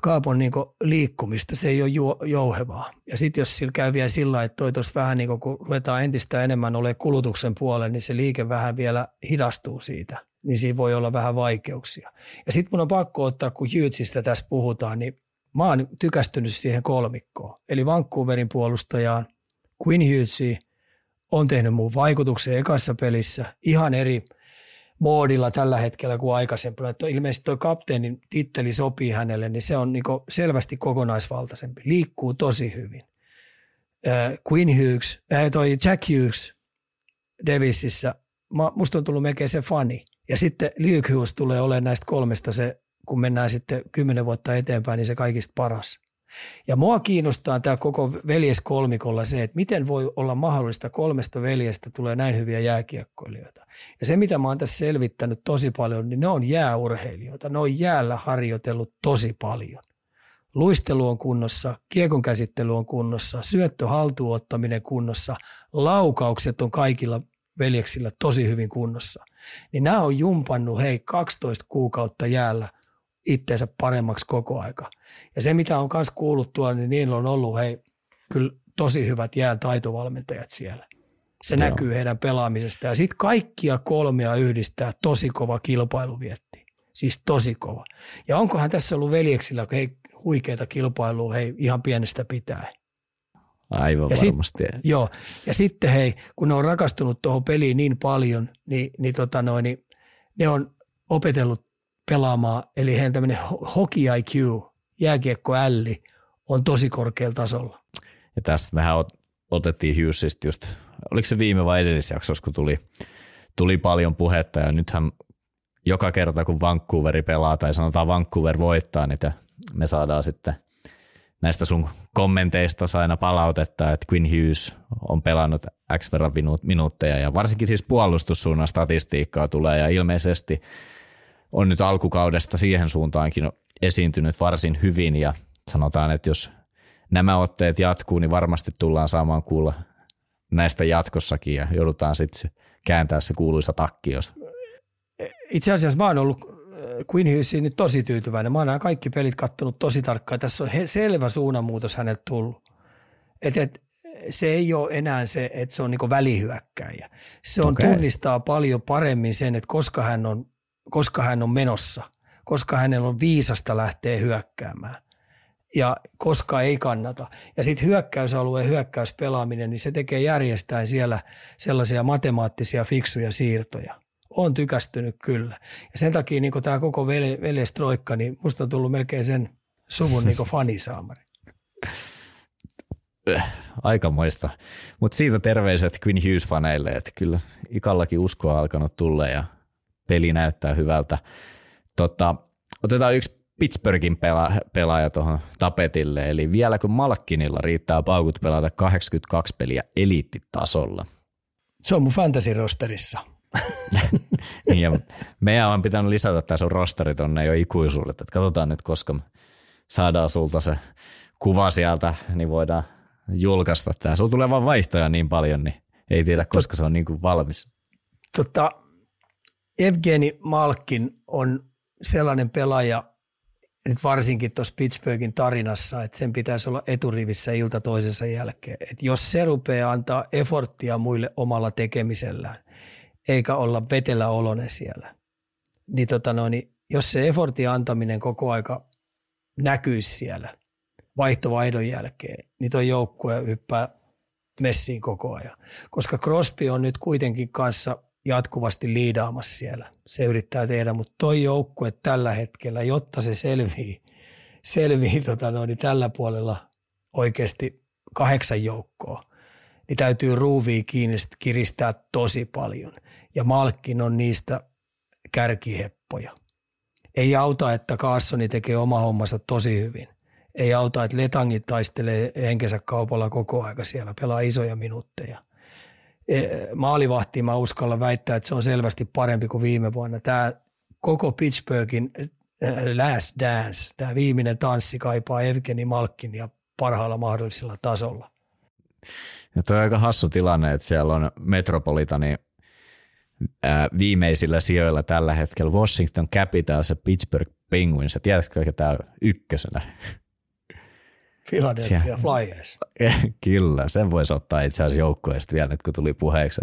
Kaapon liikkumista, se ei ole jouhevaa. Ja sitten jos sillä käy vielä sillä, että toi tuossa vähän kun ruvetaan entistä enemmän olemaan kulutuksen puolella, niin se liike vähän vielä hidastuu siitä. Niin siinä voi olla vähän vaikeuksia. Ja sitten mun on pakko ottaa, kun Hughesista tässä puhutaan, niin mä oon tykästynyt siihen kolmikkoon. Eli Vancouverin puolustajaan, Quinn Hughesiin on tehnyt mun vaikutuksen ekassa pelissä ihan eri moodilla tällä hetkellä kuin aikaisempana. Että ilmeisesti tuo kapteenin titteli sopii hänelle, niin se on selvästi kokonaisvaltaisempi. Liikkuu tosi hyvin. Jack Hughes Davisissä, musta on tullut melkein se fani. Ja sitten Luke Hughes tulee olemaan näistä kolmesta se, kun mennään sitten 10 vuotta eteenpäin, niin se kaikista paras. Ja mua kiinnostaa tämä koko veljeskolmikolla se, että miten voi olla mahdollista 3 veljestä tulee näin hyviä jääkiekkoilijoita. Ja se, mitä mä oon tässä selvittänyt tosi paljon, niin ne on jääurheilijoita. Ne on jäällä harjoitellut tosi paljon. Luistelu on kunnossa, kiekon käsittely on kunnossa, syöttö haltuunottaminen kunnossa, laukaukset on kaikilla veljeksillä tosi hyvin kunnossa. Niin nämä on jumpannut 12 kuukautta jäällä itteensä paremmaksi koko aika. Ja se, mitä on myös kuullut tuolla, niin niillä on ollut kyllä tosi hyvät jään taitovalmentajat siellä. Se Joo. näkyy heidän pelaamisesta. Ja sitten kaikkia 3 yhdistää tosi kova kilpailuvietti. Siis tosi kova. Ja onkohan tässä ollut veljeksillä huikeita kilpailua ihan pienestä pitäen? Aivan ja varmasti. Ja sitten kun ne on rakastunut tuohon peliin niin paljon, niin ne on opetellut pelaamaan, eli heidän tämmöinen hockey IQ, jääkiekkoälli, on tosi korkealla tasolla. Ja tästä mehän otettiin Hughesista just, oliko se viime vai edellisjaksossa, kun tuli paljon puhetta, ja nythän joka kerta, kun Vancouveri pelaa, tai sanotaan Vancouver voittaa, niin me saadaan sitten näistä sun kommenteista aina palautetta, että Quinn Hughes on pelannut X verran minuutteja, ja varsinkin siis puolustussuunnan statistiikkaa tulee, ja ilmeisesti on nyt alkukaudesta siihen suuntaankin esiintynyt varsin hyvin, ja sanotaan, että jos nämä otteet jatkuu, niin varmasti tullaan saamaan kuulla näistä jatkossakin, ja joudutaan sitten kääntää se kuuluisa takki. Itse asiassa mä oon ollut Quinn Hughesiin nyt tosi tyytyväinen. Mä oon nämä kaikki pelit kattonut tosi tarkkaan. Tässä on selvä suunnanmuutos hänelle tullut. Se ei ole enää se, että se on niinku välihyökkäjä. Se on tunnistaa paljon paremmin sen, että koska hän on menossa, koska hänellä on viisasta lähteä hyökkäämään ja koska ei kannata. Ja sitten hyökkäysalueen hyökkäyspelaaminen, niin se tekee järjestään siellä sellaisia matemaattisia fiksuja siirtoja. Olen tykästynyt kyllä. Ja sen takia niin tämä koko veljestroikka, niin musta on tullut melkein sen suvun niin fanisaamari. Aikamoista. Mutta siitä terveiset Quinn Hughes-faneille, että kyllä Ikallakin uskoa alkanut tulla ja peli näyttää hyvältä. Otetaan yksi Pittsburghin pelaaja tuohon tapetille, eli vielä kun Malkkinilla riittää paukut pelata 82 peliä eliittitasolla. Se on mun fantasy-rosterissa. Niin, ja meidän on pitänyt lisätä tämä sun rosteri tuonne jo ikuisuudet. Katsotaan nyt, koska saadaan sulta se kuva sieltä, niin voidaan julkaista tämä. Sulla tulee vaan vaihtoja niin paljon, niin ei tiedä, koska se on niin kuin valmis. Evgeni Malkin on sellainen pelaaja, nyt varsinkin tuossa Pittsburghin tarinassa, että sen pitäisi olla eturivissä ilta toisensa jälkeen. Että jos se rupeaa antaa eforttia muille omalla tekemisellään, eikä olla veteläoloinen siellä, niin, jos se efortin antaminen koko aika näkyisi siellä vaihtovaihdon jälkeen, niin tuo joukkue hyppää messiin koko ajan. Koska Crosby on nyt kuitenkin kanssa jatkuvasti liidaamassa siellä. Se yrittää tehdä, mutta toi joukkue tällä hetkellä, jotta se selvii tällä puolella oikeasti 8 joukkoa, niin täytyy ruuvia kiristää tosi paljon. Ja Malkin on niistä kärkiheppoja. Ei auta, että Carlssoni tekee oma hommansa tosi hyvin. Ei auta, että Letangit taistelee henkensä kaupalla koko aika siellä, pelaa isoja minuutteja. Maalivahti mä uskalla väittää, että se on selvästi parempi kuin viime vuonna. Tämä koko Pittsburghin last dance, tämä viimeinen tanssi kaipaa Evgeni Malkinia parhaalla mahdollisella tasolla. Ja tuo on aika hassu tilanne, että siellä on Metropolitanin viimeisillä sijoilla tällä hetkellä Washington Capitals ja Pittsburgh Penguins. Sä tiedätkö, että tämä on ykkösenä? Philadelphia Flyers. Kyllä, sen voisi ottaa itse asiassa joukkueesta vielä nyt, kun tuli puheeksi.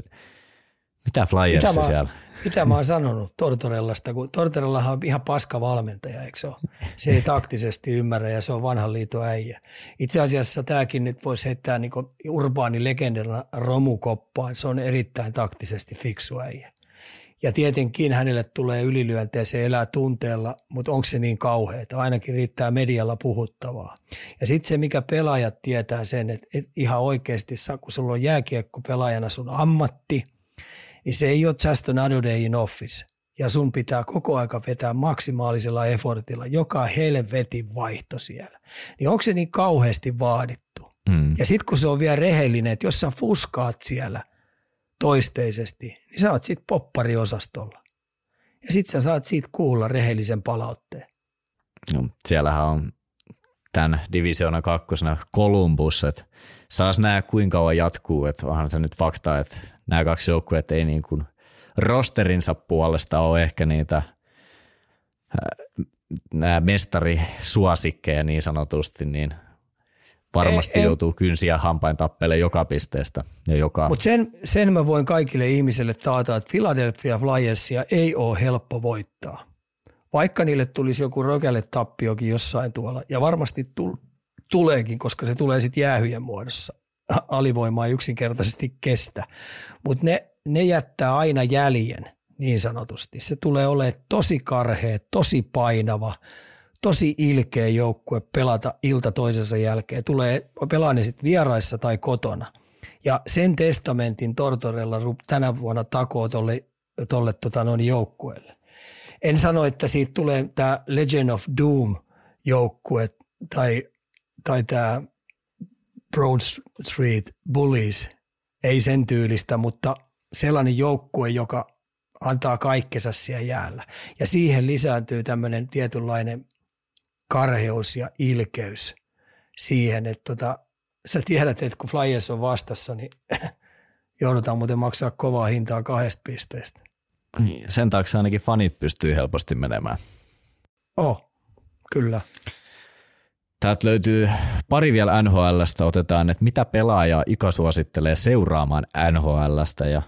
Mitä Flyersi siellä? Mitä mä oon sanonut Tortorellasta, kun Tortorellahan on ihan paska valmentaja, eikö se ole? Se ei taktisesti ymmärrä ja se on vanhan liiton äijä. Itse asiassa tämäkin nyt voisi heittää niin urbaani legendana romukoppaan. Se on erittäin taktisesti fiksu äijä. Ja tietenkin hänelle tulee ylilyöntiä, se elää tunteella, mutta onko se niin kauheata? Ainakin riittää medialla puhuttavaa. Ja sitten se, mikä pelaajat tietää sen, että ihan oikeasti, kun sulla on jääkiekko pelaajana sun ammatti, niin se ei ole just another day in office. Ja sun pitää koko aika vetää maksimaalisella effortilla, joka helvetin vaihto siellä. Niin onko se niin kauheasti vaadittu? Mm. Ja sitten kun se on vielä rehellinen, että jos sä fuskaat siellä toisteisesti, niin sä oot sit poppariosastolla. Ja sit sä saat siitä kuulla rehellisen palautteen. No, siellähän on tämän divisioona kakkosena Kolumbus, että saas nähdä kuinka kauan jatkuu, että onhan se nyt fakta, että nämä kaksi joukkuetta ei niin kuin rosterinsa puolesta ole ehkä niitä nämä mestarisuosikkeja niin sanotusti, niin varmasti joutuu kynsiä hampain tappeleen joka pisteestä. Mutta sen mä voin kaikille ihmisille taata, että Philadelphia Flyersia ei ole helppo voittaa. Vaikka niille tulisi joku rökälle tappiokin jossain tuolla, ja varmasti tuleekin, koska se tulee sitten jäähyjen muodossa. Alivoimaa ei yksinkertaisesti kestä. Mutta ne jättää aina jäljen niin sanotusti. Se tulee olemaan tosi karhea, tosi painava, tosi ilkeä joukkue pelata ilta toisensa jälkeen. Pelaa ne sitten vieraissa tai kotona. Ja sen testamentin Tortorella tänä vuonna takoo tuolle joukkueelle. En sano, että siitä tulee tämä Legend of Doom-joukkue tai tämä Broad Street Bullies. Ei sen tyylistä, mutta sellainen joukkue, joka antaa kaikkensa siellä jäällä. Ja siihen lisääntyy tämmöinen tietynlainen karheus ja ilkeys siihen, että sä tiedät, että kun Flyers on vastassa, niin joudutaan muuten maksaa kovaa hintaa 2 pisteestä. Sen taakse ainakin fanit pystyy helposti menemään. Kyllä. Täältä löytyy pari vielä NHL:stä, otetaan, että mitä pelaajaa Ika suosittelee seuraamaan NHL:stä, ja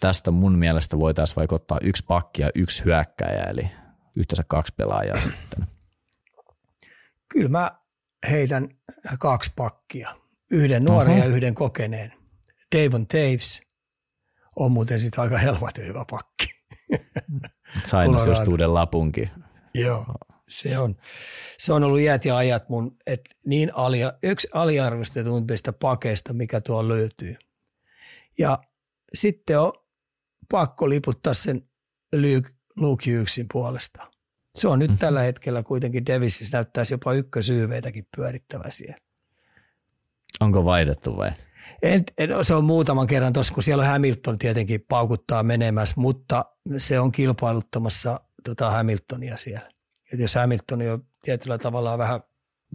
tästä mun mielestä voitaisiin vaikka ottaa 1 pakki ja 1 hyökkäjä, eli yhteensä 2 pelaajaa sitten. Kyllä mä heitän 2 pakkia. 1 nuoren ja 1 kokeneen. Davon Taves on muuten sitten aika helvaten hyvä pakki. Sainasi just uuden lapunkin. Joo, se on ollut iät ja ajat mun, että niin yksi aliarvostetuimpista pakeista, mikä tuo löytyy. Ja sitten on pakko liputtaa sen Luke Hughesin puolesta. Se on nyt tällä hetkellä kuitenkin Davisissä näyttäisi jopa ykkösyyveitäkin pyörittävä siellä. Onko vaihdettu vai? Se on muutaman kerran tuossa, kun siellä on Hamilton tietenkin paukuttaa menemässä, mutta se on kilpailuttamassa Hamiltonia siellä. Et jos Hamilton on jo tietyllä tavalla vähän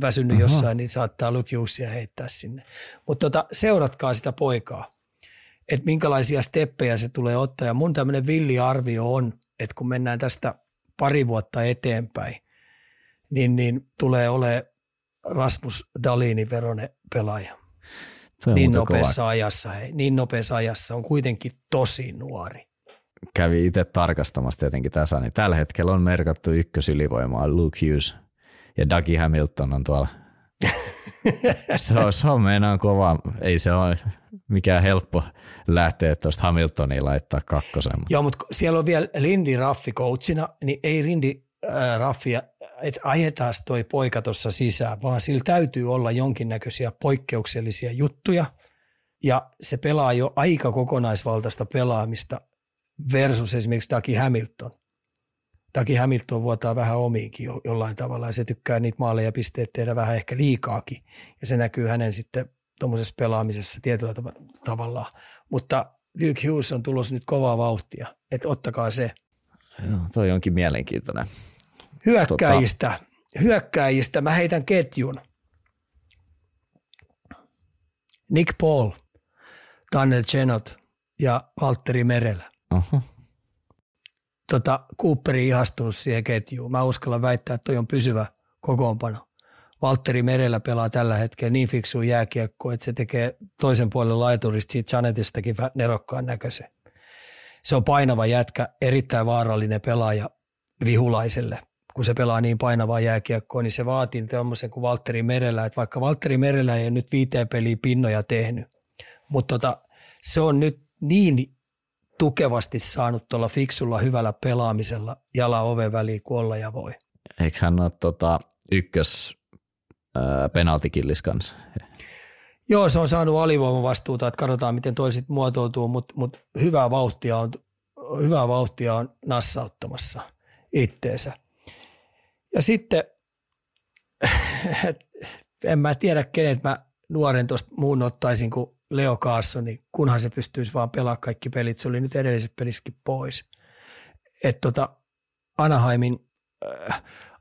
väsynyt jossain, niin saattaa Luke Hughesia heittää sinne. Mutta seuratkaa sitä poikaa, että minkälaisia steppejä se tulee ottaa. Ja mun tämmöinen villi arvio on, että kun mennään tästä pari vuotta eteenpäin, niin tulee olemaan Rasmus Dahlinin veroinen pelaaja. Niin nopeassa ajassa, on kuitenkin tosi nuori. Kävi itse tarkastamassa tietenkin tässä, niin tällä hetkellä on merkattu ykkösylivoimaa Luke Hughes ja Dougie Hamilton on tuolla. se on meinaan kova, ei se ole mikään helppo lähteä tuosta Hamiltonia laittaa kakkosen. Joo, mutta siellä on vielä Lindy Raffi coachina, niin ei Lindy Raffia, että ajetaan toi poika tuossa sisään, vaan sillä täytyy olla jonkinnäköisiä poikkeuksellisia juttuja ja se pelaa jo aika kokonaisvaltaista pelaamista versus esimerkiksi Dougie Hamilton. Dougie Hamilton vuotaa vähän omiinkin jollain tavalla ja se tykkää niitä maaleja pisteet tehdä vähän ehkä liikaakin ja se näkyy hänen sitten tuommoisessa pelaamisessa tietyllä tavalla, mutta Luke Hughes on tulossa nyt kovaa vauhtia, että ottakaa se. Joo, toi onkin mielenkiintoinen. Hyökkääjistä mä heitän ketjun. Nick Paul, Tanner Chenot ja Valtteri Merele. Cooperi ihastunut siihen ketjuun. Mä uskallan väittää, että toi on pysyvä kokoonpano. Valtteri Merele pelaa tällä hetkellä niin fiksu jääkiekkoa, että se tekee toisen puolen laiturista siitä Chanetistakin nerokkaan näköisen. Se on painava jätkä, erittäin vaarallinen pelaaja vihulaiselle. Kun se pelaa niin painavaa jääkiekkoa, niin se vaatii tämmöisen kuin Valtteri Merele. Että vaikka Valtteri Merele ei ole nyt 5 peliä pinnoja tehnyt, mutta se on nyt niin tukevasti saanut tuolla fiksulla, hyvällä pelaamisella jala oven väliin kuin olla ja voi. Eikö hän ole ykkös penaltikillis kanssa? Joo, se on saanut alivoimavastuuta, että katsotaan, miten toi sitten muotoutuu, mutta hyvää vauhtia on nassauttamassa itteensä. Ja sitten, en mä tiedä, kenet mä nuoren tuosta muun ottaisin kuin Leo Carlsson, niin kunhan se pystyisi vaan pelaamaan kaikki pelit. Se oli nyt edelliset pelissäkin pois. Että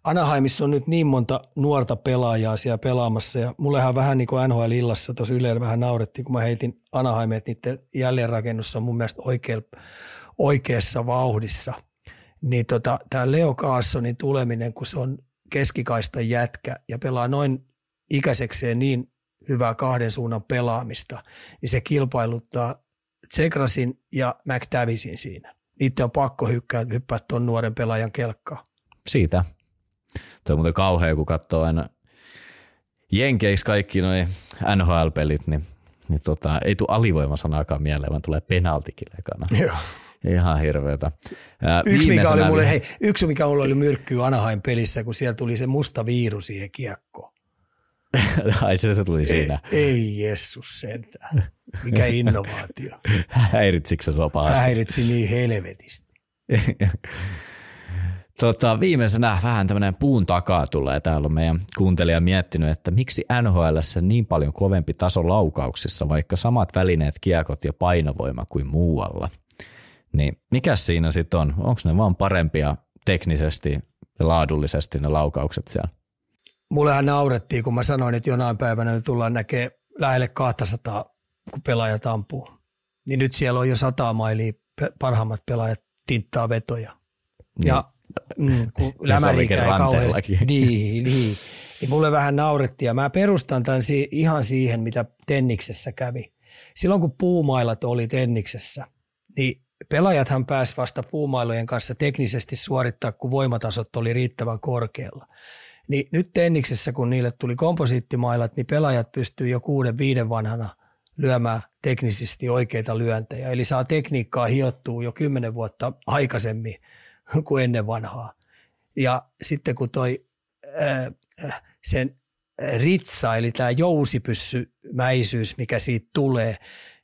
Anaheimissa on nyt niin monta nuorta pelaajaa siellä pelaamassa ja mullehan vähän niin kuin NHL-illassa tuossa Ylellä vähän naurettiin, kun mä heitin Anaheimet, että niiden jälleenrakennus on mun mielestä oikeassa vauhdissa. Niin tämä Leo Carlssonin tuleminen, kun se on keskikaistan jätkä ja pelaa noin ikäisekseen niin hyvää kahden suunnan pelaamista, niin se kilpailuttaa Tsekrasin ja McTavishin siinä. Niiden on pakko hyppää tuon nuoren pelaajan kelkkaan. Siitä. Tuo on muuten kauhea, kun katsoo aina jenkeiksi kaikki noi NHL-pelit, niin ei tule alivoimasanaakaan mieleen, vaan tulee penaltikilekana. Joo. Ihan hirveätä. Yksi, mikä mulla oli myrkkyä Anaheim pelissä, kun siellä tuli se musta viiru siihen kiekkoon. Ai se tuli siinä. Ei Jeesus sentään. Mikä innovaatio. Häiritsikö se sua pahasti? Häiritsi niin helvetisti. Viimeisenä vähän tämmöinen puun takaa tulee. Täällä on meidän kuuntelija miettinyt, että miksi NHL:ssä niin paljon kovempi taso laukauksissa, vaikka samat välineet, kiekot ja painovoima kuin muualla. Niin mikäs siinä sitten on? Onko ne vaan parempia teknisesti ja laadullisesti ne laukaukset siellä? Mullehan naurettiin, kun mä sanoin, että jonain päivänä me tullaan näkemään lähelle 200, kun pelaajat ampuu. Niin nyt siellä on jo 100 mailia parhaimmat pelaajat tinttaa vetoja. Ja kun lämäriikä ei kauheasti. Niin mulle vähän naurettiin ja mä perustan tämän ihan siihen, mitä tenniksessä kävi. Silloin kun puumailat oli tenniksessä, niin pelaajathan pääsi vasta puumailojen kanssa teknisesti suorittaa, kun voimatasot oli riittävän korkealla. Niin nyt tenniksessä, kun niille tuli komposiittimailat, niin pelaajat pystyy jo 6-5 vanhana lyömään teknisesti oikeita lyöntejä. Eli saa tekniikkaa hiottua jo 10 vuotta aikaisemmin kuin ennen vanhaa. Ja sitten kun sen ritsa, eli tämä jousipyssymäisyys, mikä siitä tulee,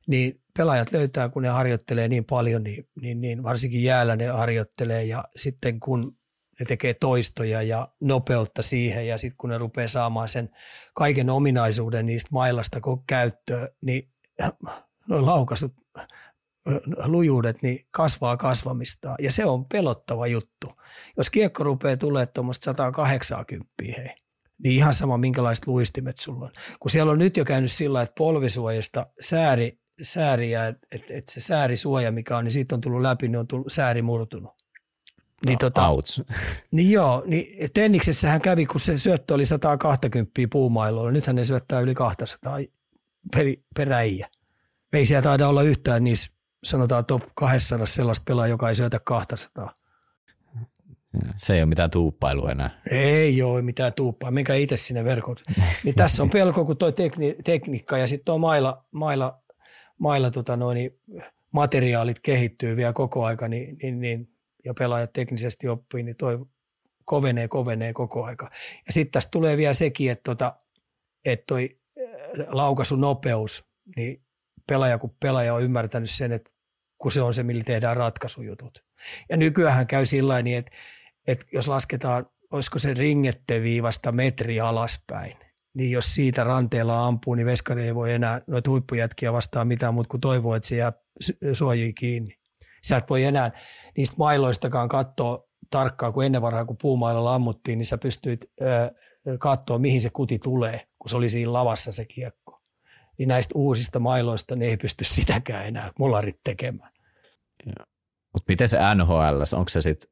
niin pelaajat löytää, kun ne harjoittelee niin paljon, niin varsinkin jäällä ne harjoittelee. Ja sitten kun ne tekee toistoja ja nopeutta siihen, ja sitten kun ne rupeaa saamaan sen kaiken ominaisuuden niistä mailasta käyttöön, niin noin laukaisut lujuudet niin kasvaa kasvamistaan, ja se on pelottava juttu. Jos kiekko rupeaa tulemaan tuommoista 180, hei, niin ihan sama minkälaiset luistimet sulla on. Kun siellä on nyt jo käynyt sillä, että polvisuojasta sääriä, että se säärisuoja mikä on, niin siitä on tullut läpi, niin on tullut sääri murtunut. Niin, niin joo, niin tenniksessähän kävi, kun se syöttö oli 120 puumailoilla. Nythän ne syöttää yli 200 peräjiä. Ei siellä taida olla yhtään niissä, sanotaan top 200 sellaista pelaa, joka ei syötä 200. Se ei ole mitään tuuppailua enää. Ei ole mitään tuuppaa, minkä itse sinne verkon. Niin tässä on pelko, kun toi tekniikka ja sitten tuo materiaalit kehittyy vielä koko aika, niin ja pelaajat teknisesti oppii, niin toi kovenee koko aika. Ja sitten tässä tulee vielä sekin, että toi laukaisunopeus, niin pelaaja on ymmärtänyt sen, että kun se on se, millä tehdään ratkaisujutut. Ja nykyäänhän käy sillä niin, että jos lasketaan, olisiko se ringetteviivasta metri alaspäin, niin jos siitä ranteella ampuu, niin veskari ei voi enää noita huippujätkiä vastaan mitään, mutta kun toivoo, että se jää suojiin kiinni. Sä et voi enää niistä mailoistakaan katsoa tarkkaan, kun ennen varhain, kun puumailalla ammuttiin, niin sä pystyit katsoa, mihin se kuti tulee, kun se oli siinä lavassa se kiekko. Niin näistä uusista mailoista ne ei pysty sitäkään enää molarit tekemään. Mutta miten se NHL:ssä, onko se sitten,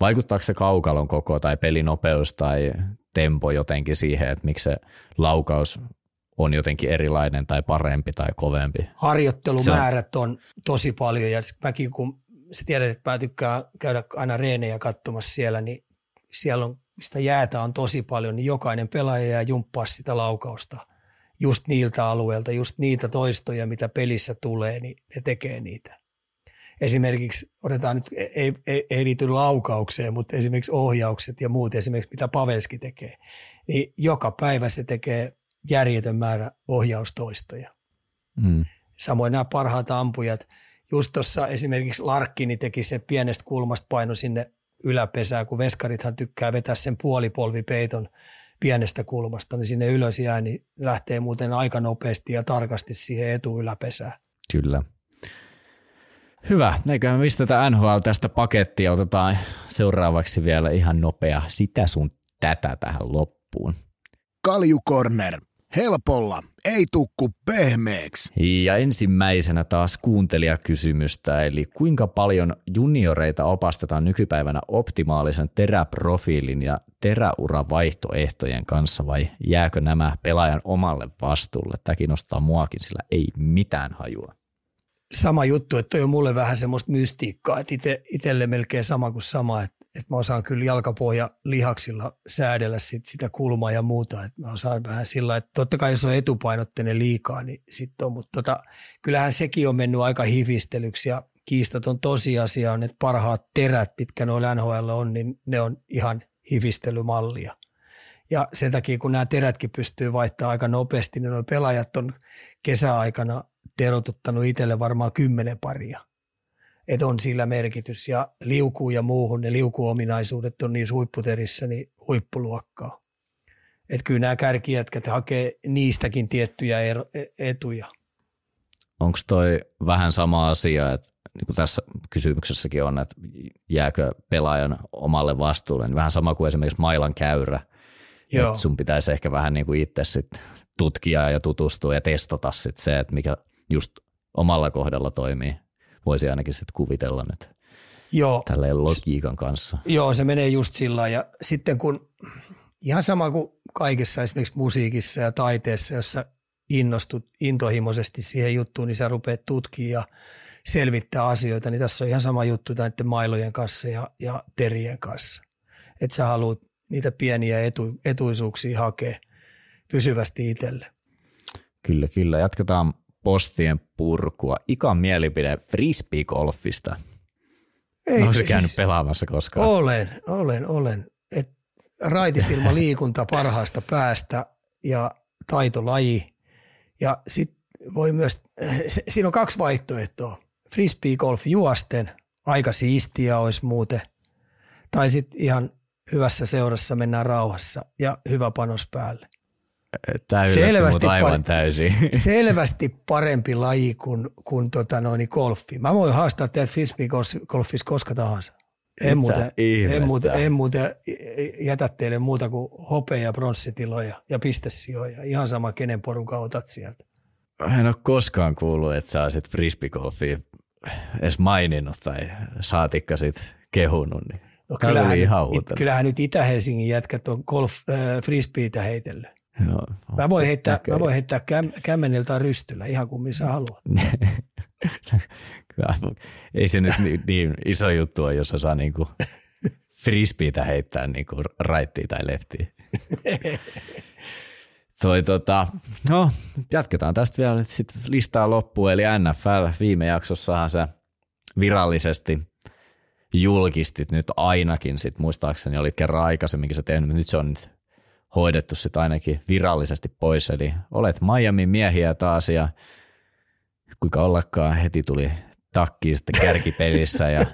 vaikuttaako se kaukalon koko tai pelinopeus tai tempo jotenkin siihen, että miksi se laukaus on jotenkin erilainen tai parempi tai kovempi? Harjoittelumäärät on tosi paljon, ja mäkin kun sä tiedät, että mä tykkään käydä aina reenejä katsomassa siellä, niin siellä on, sitä jäätä on tosi paljon, niin jokainen pelaaja jää jumppaa sitä laukausta just niiltä alueilta, just niitä toistoja, mitä pelissä tulee, niin ne tekee niitä. Esimerkiksi, otetaan nyt, ei liity laukaukseen, mutta esimerkiksi ohjaukset ja muut, esimerkiksi mitä Pavelski tekee, niin joka päivä se tekee järjetön määrä ohjaustoistoja. Mm. Samoin nämä parhaat ampujat. Just tuossa esimerkiksi Larkkini teki sen pienestä kulmasta paino sinne yläpesään, kun veskarithan tykkää vetää sen puolipolvipeiton pienestä kulmasta, niin sinne ylös jää, niin lähtee muuten aika nopeasti ja tarkasti siihen etuyläpesään. Kyllä. Hyvä. Eiköhän pistetä NHL tästä pakettia. Otetaan seuraavaksi vielä ihan nopea sitä sun tätä tähän loppuun. Kaljukorner. Helpolla. Ei tukku pehmeeksi. Ja ensimmäisenä taas kuuntelijakysymystä, eli kuinka paljon junioreita opastetaan nykypäivänä optimaalisen teräprofiilin ja teräuravaihtoehtojen kanssa, vai jääkö nämä pelaajan omalle vastuulle? Tämä kiinnostaa muakin, sillä ei mitään hajua. Sama juttu, että toi on mulle vähän semmoista mystiikkaa, että itselle melkein sama kuin sama, että mä osaan kyllä jalkapohja lihaksilla säädellä sitä kulmaa ja muuta, että mä osaan vähän sillä, että totta kai jos on etupainotteinen liikaa, niin sitten on, mutta kyllähän sekin on mennyt aika hivistelyksi, ja kiistaton tosiasia on, että parhaat terät, mitkä noilla NHL on, niin ne on ihan hivistelymallia. Ja sen takia, kun nämä terätkin pystyy vaihtamaan aika nopeasti, niin nuo pelaajat on kesäaikana terotuttanut itselle varmaan 10 paria. Että on sillä merkitys, ja liukuu ja muuhun, ne liukuominaisuudet on niissä huipputerissä niin huippuluokkaa. Että kyllä nämä kärkijätkät hakee niistäkin tiettyjä etuja. Onko toi vähän sama asia, että niin kuin tässä kysymyksessäkin on, että jääkö pelaajan omalle vastuulle, niin vähän sama kuin esimerkiksi mailan käyrä. Joo. Sun pitäisi ehkä vähän niin kuin itse sit tutkia ja tutustua ja testata sit se, että mikä just omalla kohdalla toimii. Voisi ainakin sitten kuvitella nyt tälleen logiikan kanssa. Joo, se menee just sillä. Ja sitten kun ihan sama kuin kaikessa esimerkiksi musiikissa ja taiteessa, jos sä innostut intohimoisesti siihen juttuun, niin sä rupeat tutkimaan ja selvittää asioita. Niin tässä on ihan sama juttu näiden mailojen kanssa ja terien kanssa. Että sä haluat niitä pieniä etuisuuksia hakea pysyvästi itselle. Kyllä, kyllä. Jatketaan postien purkua. Ikan mielipide frisbeegolfista. Oletko käynyt pelaamassa koskaan? Olen. Raitisilma liikunta parhaasta päästä ja taitolaji. Ja sit voi myös, siinä on 2 vaihtoehtoa. Frisbeegolf juosten, aika siistiä olisi muuten. Tai sitten ihan hyvässä seurassa mennään rauhassa ja hyvä panos päälle. Tämä yllätti aivan täysin. Selvästi parempi laji kuin golfi. Mä voin haastaa teidät frisbee-golfissa koska tahansa. En muuten jätä teille muuta kuin hopea- ja bronssitiloja ja pistesijoja. Ihan sama, kenen porukan otat sieltä. En ole koskaan kuullut, että sä olisit frisbee-golfia edes maininnut tai saatikka sit kehunut. Niin. No kyllähän nyt Itä-Helsingin jätkät on frisbeitä heitellyt. No, mä voin heittää kämmenellä tai rystyllä, ihan kuin missä haluat. Ei se nyt niin iso juttu ole, jos osaa niinku frisbeitä heittää niinku raittiin tai leftiin. No, jatketaan tästä vielä sit listaa loppuun. Eli NFL viime jaksossahan sä virallisesti julkistit nyt ainakin. Sit, muistaakseni olit kerran aikaisemminkin sä tehnyt, mutta nyt se on nyt hoidettu sit ainakin virallisesti pois. Eli olet Miamin miehiä taas ja kuinka ollakaan heti tuli takkiin sitten kärkipelissä. Ja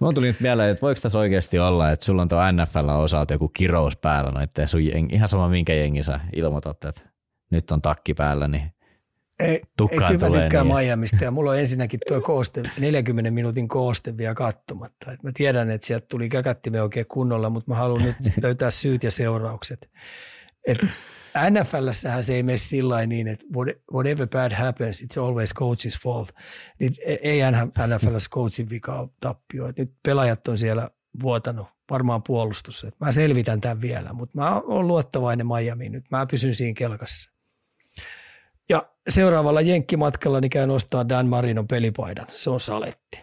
mulla tuli nyt mieleen, että voiko tässä oikeasti olla, että sulla on tuo NFL-osalta joku kirous päällä. No, sun jengi, ihan sama minkä jengi sä ilmoitat, että nyt on takki päällä, niin tukkaan tulee. Ei, mä tykkään Miamista ja mulla on ensinnäkin tuo kooste, 40 minuutin kooste vielä katsomatta. Mä tiedän, että sieltä tuli käkättimen oikein kunnolla, mutta mä haluan nyt löytää syyt ja seuraukset. NFL:ssähän se ei mene sillä niin, että whatever bad happens, it's always coach's fault. Niin ei NFL:ssä coachin vikaa tappio. Et nyt pelaajat on siellä vuotanut, varmaan puolustus. Et mä selvitän tämän vielä, mutta mä oon luottavainen Miamiin nyt. Mä pysyn siinä kelkassa. Ja seuraavalla jenkkimatkalla niin käyn ostaa Dan Marinon pelipaidan. Se on saletti.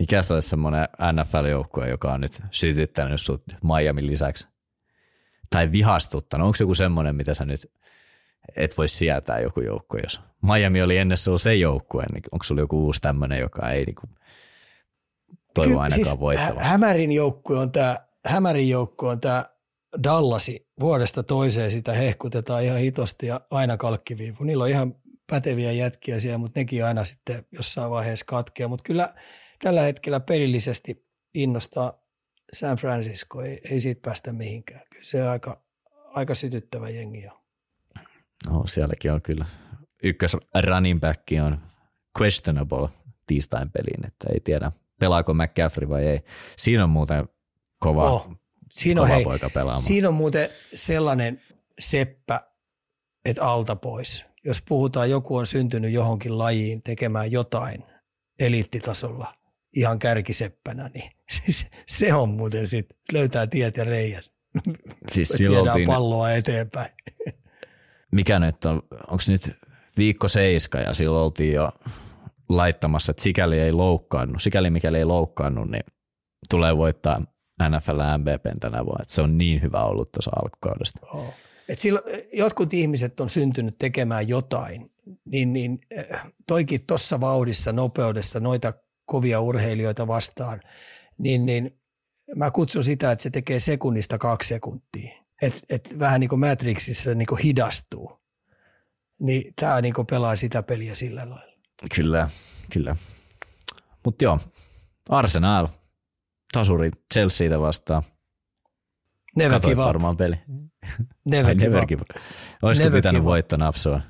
Mikä se olisi semmoinen NFL-joukkue, joka on nyt sytyttänyt sut Miamin lisäksi? Tai vihastuttanut. Onko joku semmoinen, mitä sä nyt et voi sietää joku joukkue? Jos Miami oli ennen sulla se joukkue, niin onko sulla joku uusi tämmöinen, joka ei niinku toivo ainakaan siis voittavaa? Hämärin joukkue on tämä Dallasi. Vuodesta toiseen sitä hehkutetaan ihan hitosti ja aina kalkkiviivu. Niillä on ihan päteviä jätkiä siellä, mutta nekin aina sitten jossain vaiheessa katkeaa. Mutta kyllä tällä hetkellä pelillisesti innostaa San Francisco, ei siitä päästä mihinkään. Kyllä se on aika sytyttävä jengi on. No sielläkin on kyllä. Ykkös running back on questionable tiistain peliin, että ei tiedä pelaako McCaffrey vai ei. Siinä on muuten kova poika pelaamaan. Siinä on muuten sellainen seppä, että alta pois. Jos puhutaan, joku on syntynyt johonkin lajiin tekemään jotain eliittitasolla ihan kärkiseppänä, niin siis se on muuten sitten, löytää tiet ja reijät, siis viedään palloa eteenpäin. Mikä nyt on, onko nyt viikko 7 ja silloin oltiin jo laittamassa, että sikäli mikäli ei loukkaannu, niin tulee voittaa NFL MVP:n tänä vuonna. Se on niin hyvä ollut tuossa alkukaudesta. Oh. Et silloin, jotkut ihmiset on syntynyt tekemään jotain, niin toikin tuossa vauhdissa, nopeudessa noita kovia urheilijoita vastaan, niin mä kutsun sitä, että se tekee sekunnista 2 sekuntia. Et vähän niin kuin Matrixissa niin kuin hidastuu. Niin tämä niin kuin pelaa sitä peliä sillä lailla. Kyllä. Mutta joo, Arsenal, tasuri Chelseaitä vastaan. Never give up. Varmaan peli. Never give up. Olisiko pitänyt voittonapsua?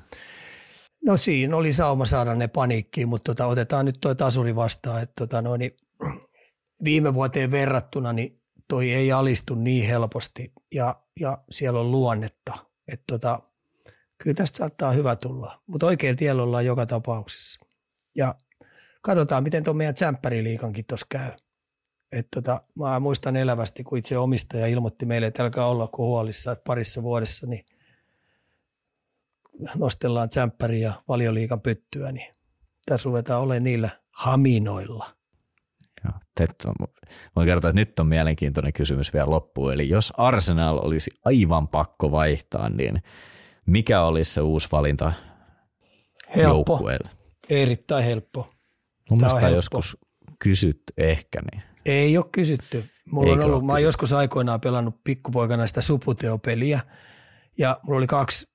No siinä oli sauma saada ne paniikkiin, mutta otetaan nyt tuo tasuri vastaan. Että viime vuoteen verrattuna niin toi ei alistu niin helposti ja siellä on luonnetta. Että kyllä tästä saattaa hyvä tulla, mutta oikealla tiellä ollaan joka tapauksessa. Ja katsotaan, miten tuon meidän tsemppäriliikankin tuossa käy. Että mä muistan elävästi, kun itse omistaja ilmoitti meille, että älkää olla huolissa, että parissa vuodessa niin nostellaan tsemppäri ja Valioliigan pyttyä, niin tässä ruvetaan olemaan niillä haminoilla. Voin kertoa, että nyt on mielenkiintoinen kysymys vielä loppuun. Eli jos Arsenal olisi aivan pakko vaihtaa, niin mikä olisi se uusi valinta joukkueelle? Erittäin helppo. Mun mielestä joskus kysytty ehkä. Niin. Ei ole kysytty. Mä oon joskus aikoinaan pelannut pikkupoikana sitä Suputeo-peliä ja mulla oli kaksi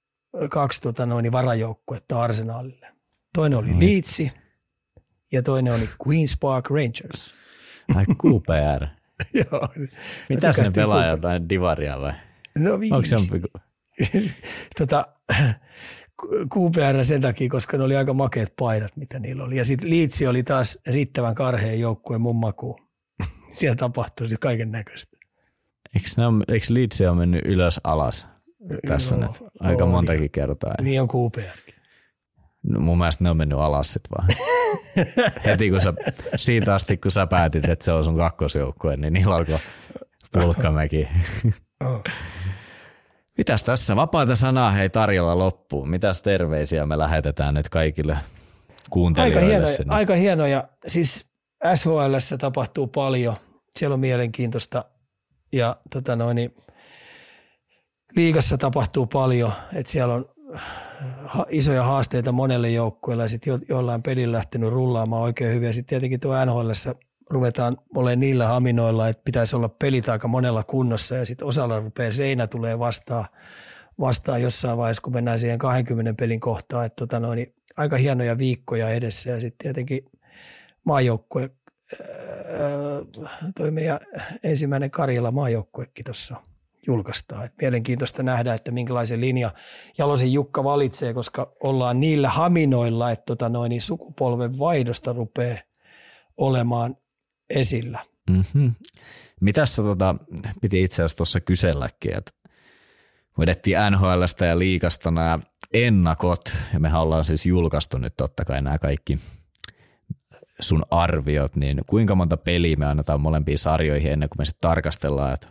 varajoukkuetta Arsenalille. Toinen oli Leeds ja toinen oli Queen's Park Rangers. Ai QPR. Joo. Mitäs ne pelaa jotain divaria vai? No QPR sen takia, koska ne oli aika makeat paidat, mitä niillä oli. Ja sitten Liitsi oli taas riittävän karheen joukkueen mun makuun. Siellä tapahtui kaiken näköistä. Eikö Liitsi ole mennyt ylös alas tässä nyt aika montakin kertaa? Niin on QPR. No, mun mielestä ne on mennyt alas sit vaan. Heti kun siitä asti kun sä päätit, että se on sun kakkosjoukkue, niin niillä alkoi pulkkamäki. Mitäs tässä? Vapaata sanaa hei tarjolla loppuun. Mitäs terveisiä me lähetetään nyt kaikille kuuntelijoille? Aika hienoja. Siis SHL:ssä tapahtuu paljon. Siellä on mielenkiintoista. Ja liigassa tapahtuu paljon. Et siellä on isoja haasteita monelle joukkueelle ja sitten jollain pelillä lähtenyt rullaamaan oikein hyvin. Ja sitten tietenkin tuo NHL:ssä ruvetaan olemaan niillä haminoilla, että pitäisi olla pelit aika monella kunnossa ja sitten osalla rupeaa seinä tulee vastaan jossain vaiheessa, kun mennään siihen 20 pelin kohtaan. Että niin aika hienoja viikkoja edessä ja sitten tietenkin maajoukkue, toi meidän ensimmäinen Karjala maajoukkuekin tuossa julkaistaan. Et mielenkiintoista nähdä, että minkälaisen linja Jalosen Jukka valitsee, koska ollaan niillä haminoilla, että niin sukupolven vaihdosta rupeaa olemaan esillä. Mm-hmm. Mitäs piti itse asiassa tuossa kyselläkin, että vedettiin NHL:stä ja liigasta nämä ennakot, ja mehän ollaan siis julkaistu nyt totta kai nämä kaikki sun arviot, niin kuinka monta peliä me annetaan molempiin sarjoihin ennen kuin me sitten tarkastellaan, että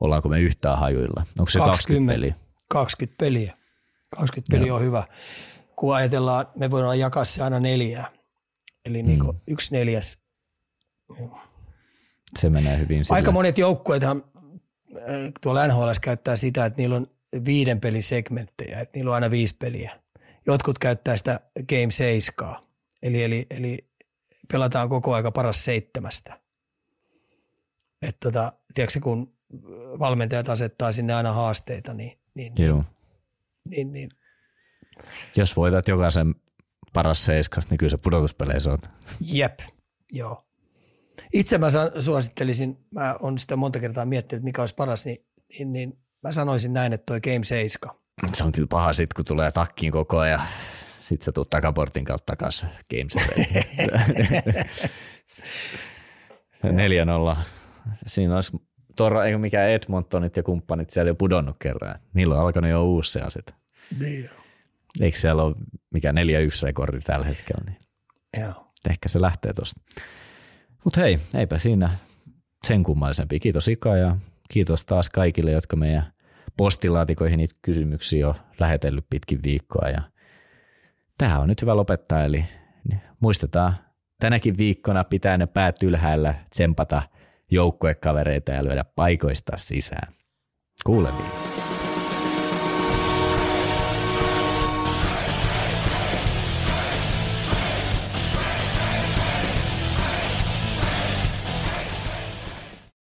ollaanko me yhtään hajuilla? Onko se 20 peliä? 20 peliä. 20 peliä on hyvä. Kun ajatellaan, me voidaan jakaa se aina 4. Eli niin kuin 1/4. Se menee hyvin sillä. Aika monet joukkueethan tuolla NHL:ssä käyttää sitä, että niillä on 5 pelin segmenttejä, että niillä on aina 5 peliä. Jotkut käyttää sitä game 7, eli pelataan koko aika paras 7. Että tiedätkö, kun valmentajat asettaa sinne aina haasteita, niin. Jos voitat jokaisen paras 7, niin kyllä se pudotuspeleissä on. Jep, joo. Itse mä suosittelisin, mä oon sitä monta kertaa miettinyt, mikä olisi paras, niin mä sanoisin näin, että toi game 7. Se on kyllä paha sit, kun tulee takkiin koko ajan, sit sä tuut takaportin kautta takas game 7. 4-0. Siinä olisi ei mikään Edmontonit ja kumppanit siellä jo pudonnut kerran. Niillä on alkanut jo uusi aset. Niin on. Eikö siellä ole mikään 4-1 rekordi tällä hetkellä? Niin joo. Ehkä se lähtee tuosta. Mutta hei, eipä siinä sen kummallisempi. Kiitos Ika ja kiitos taas kaikille, jotka meidän postilaatikoihin niitä kysymyksiä on lähetellyt pitkin viikkoa. Ja tämähän on nyt hyvä lopettaa, eli muistetaan tänäkin viikkona pitää ne päät ylhäällä, tsempata joukkuekavereita ja lyödä paikoista sisään. Kuulemiin.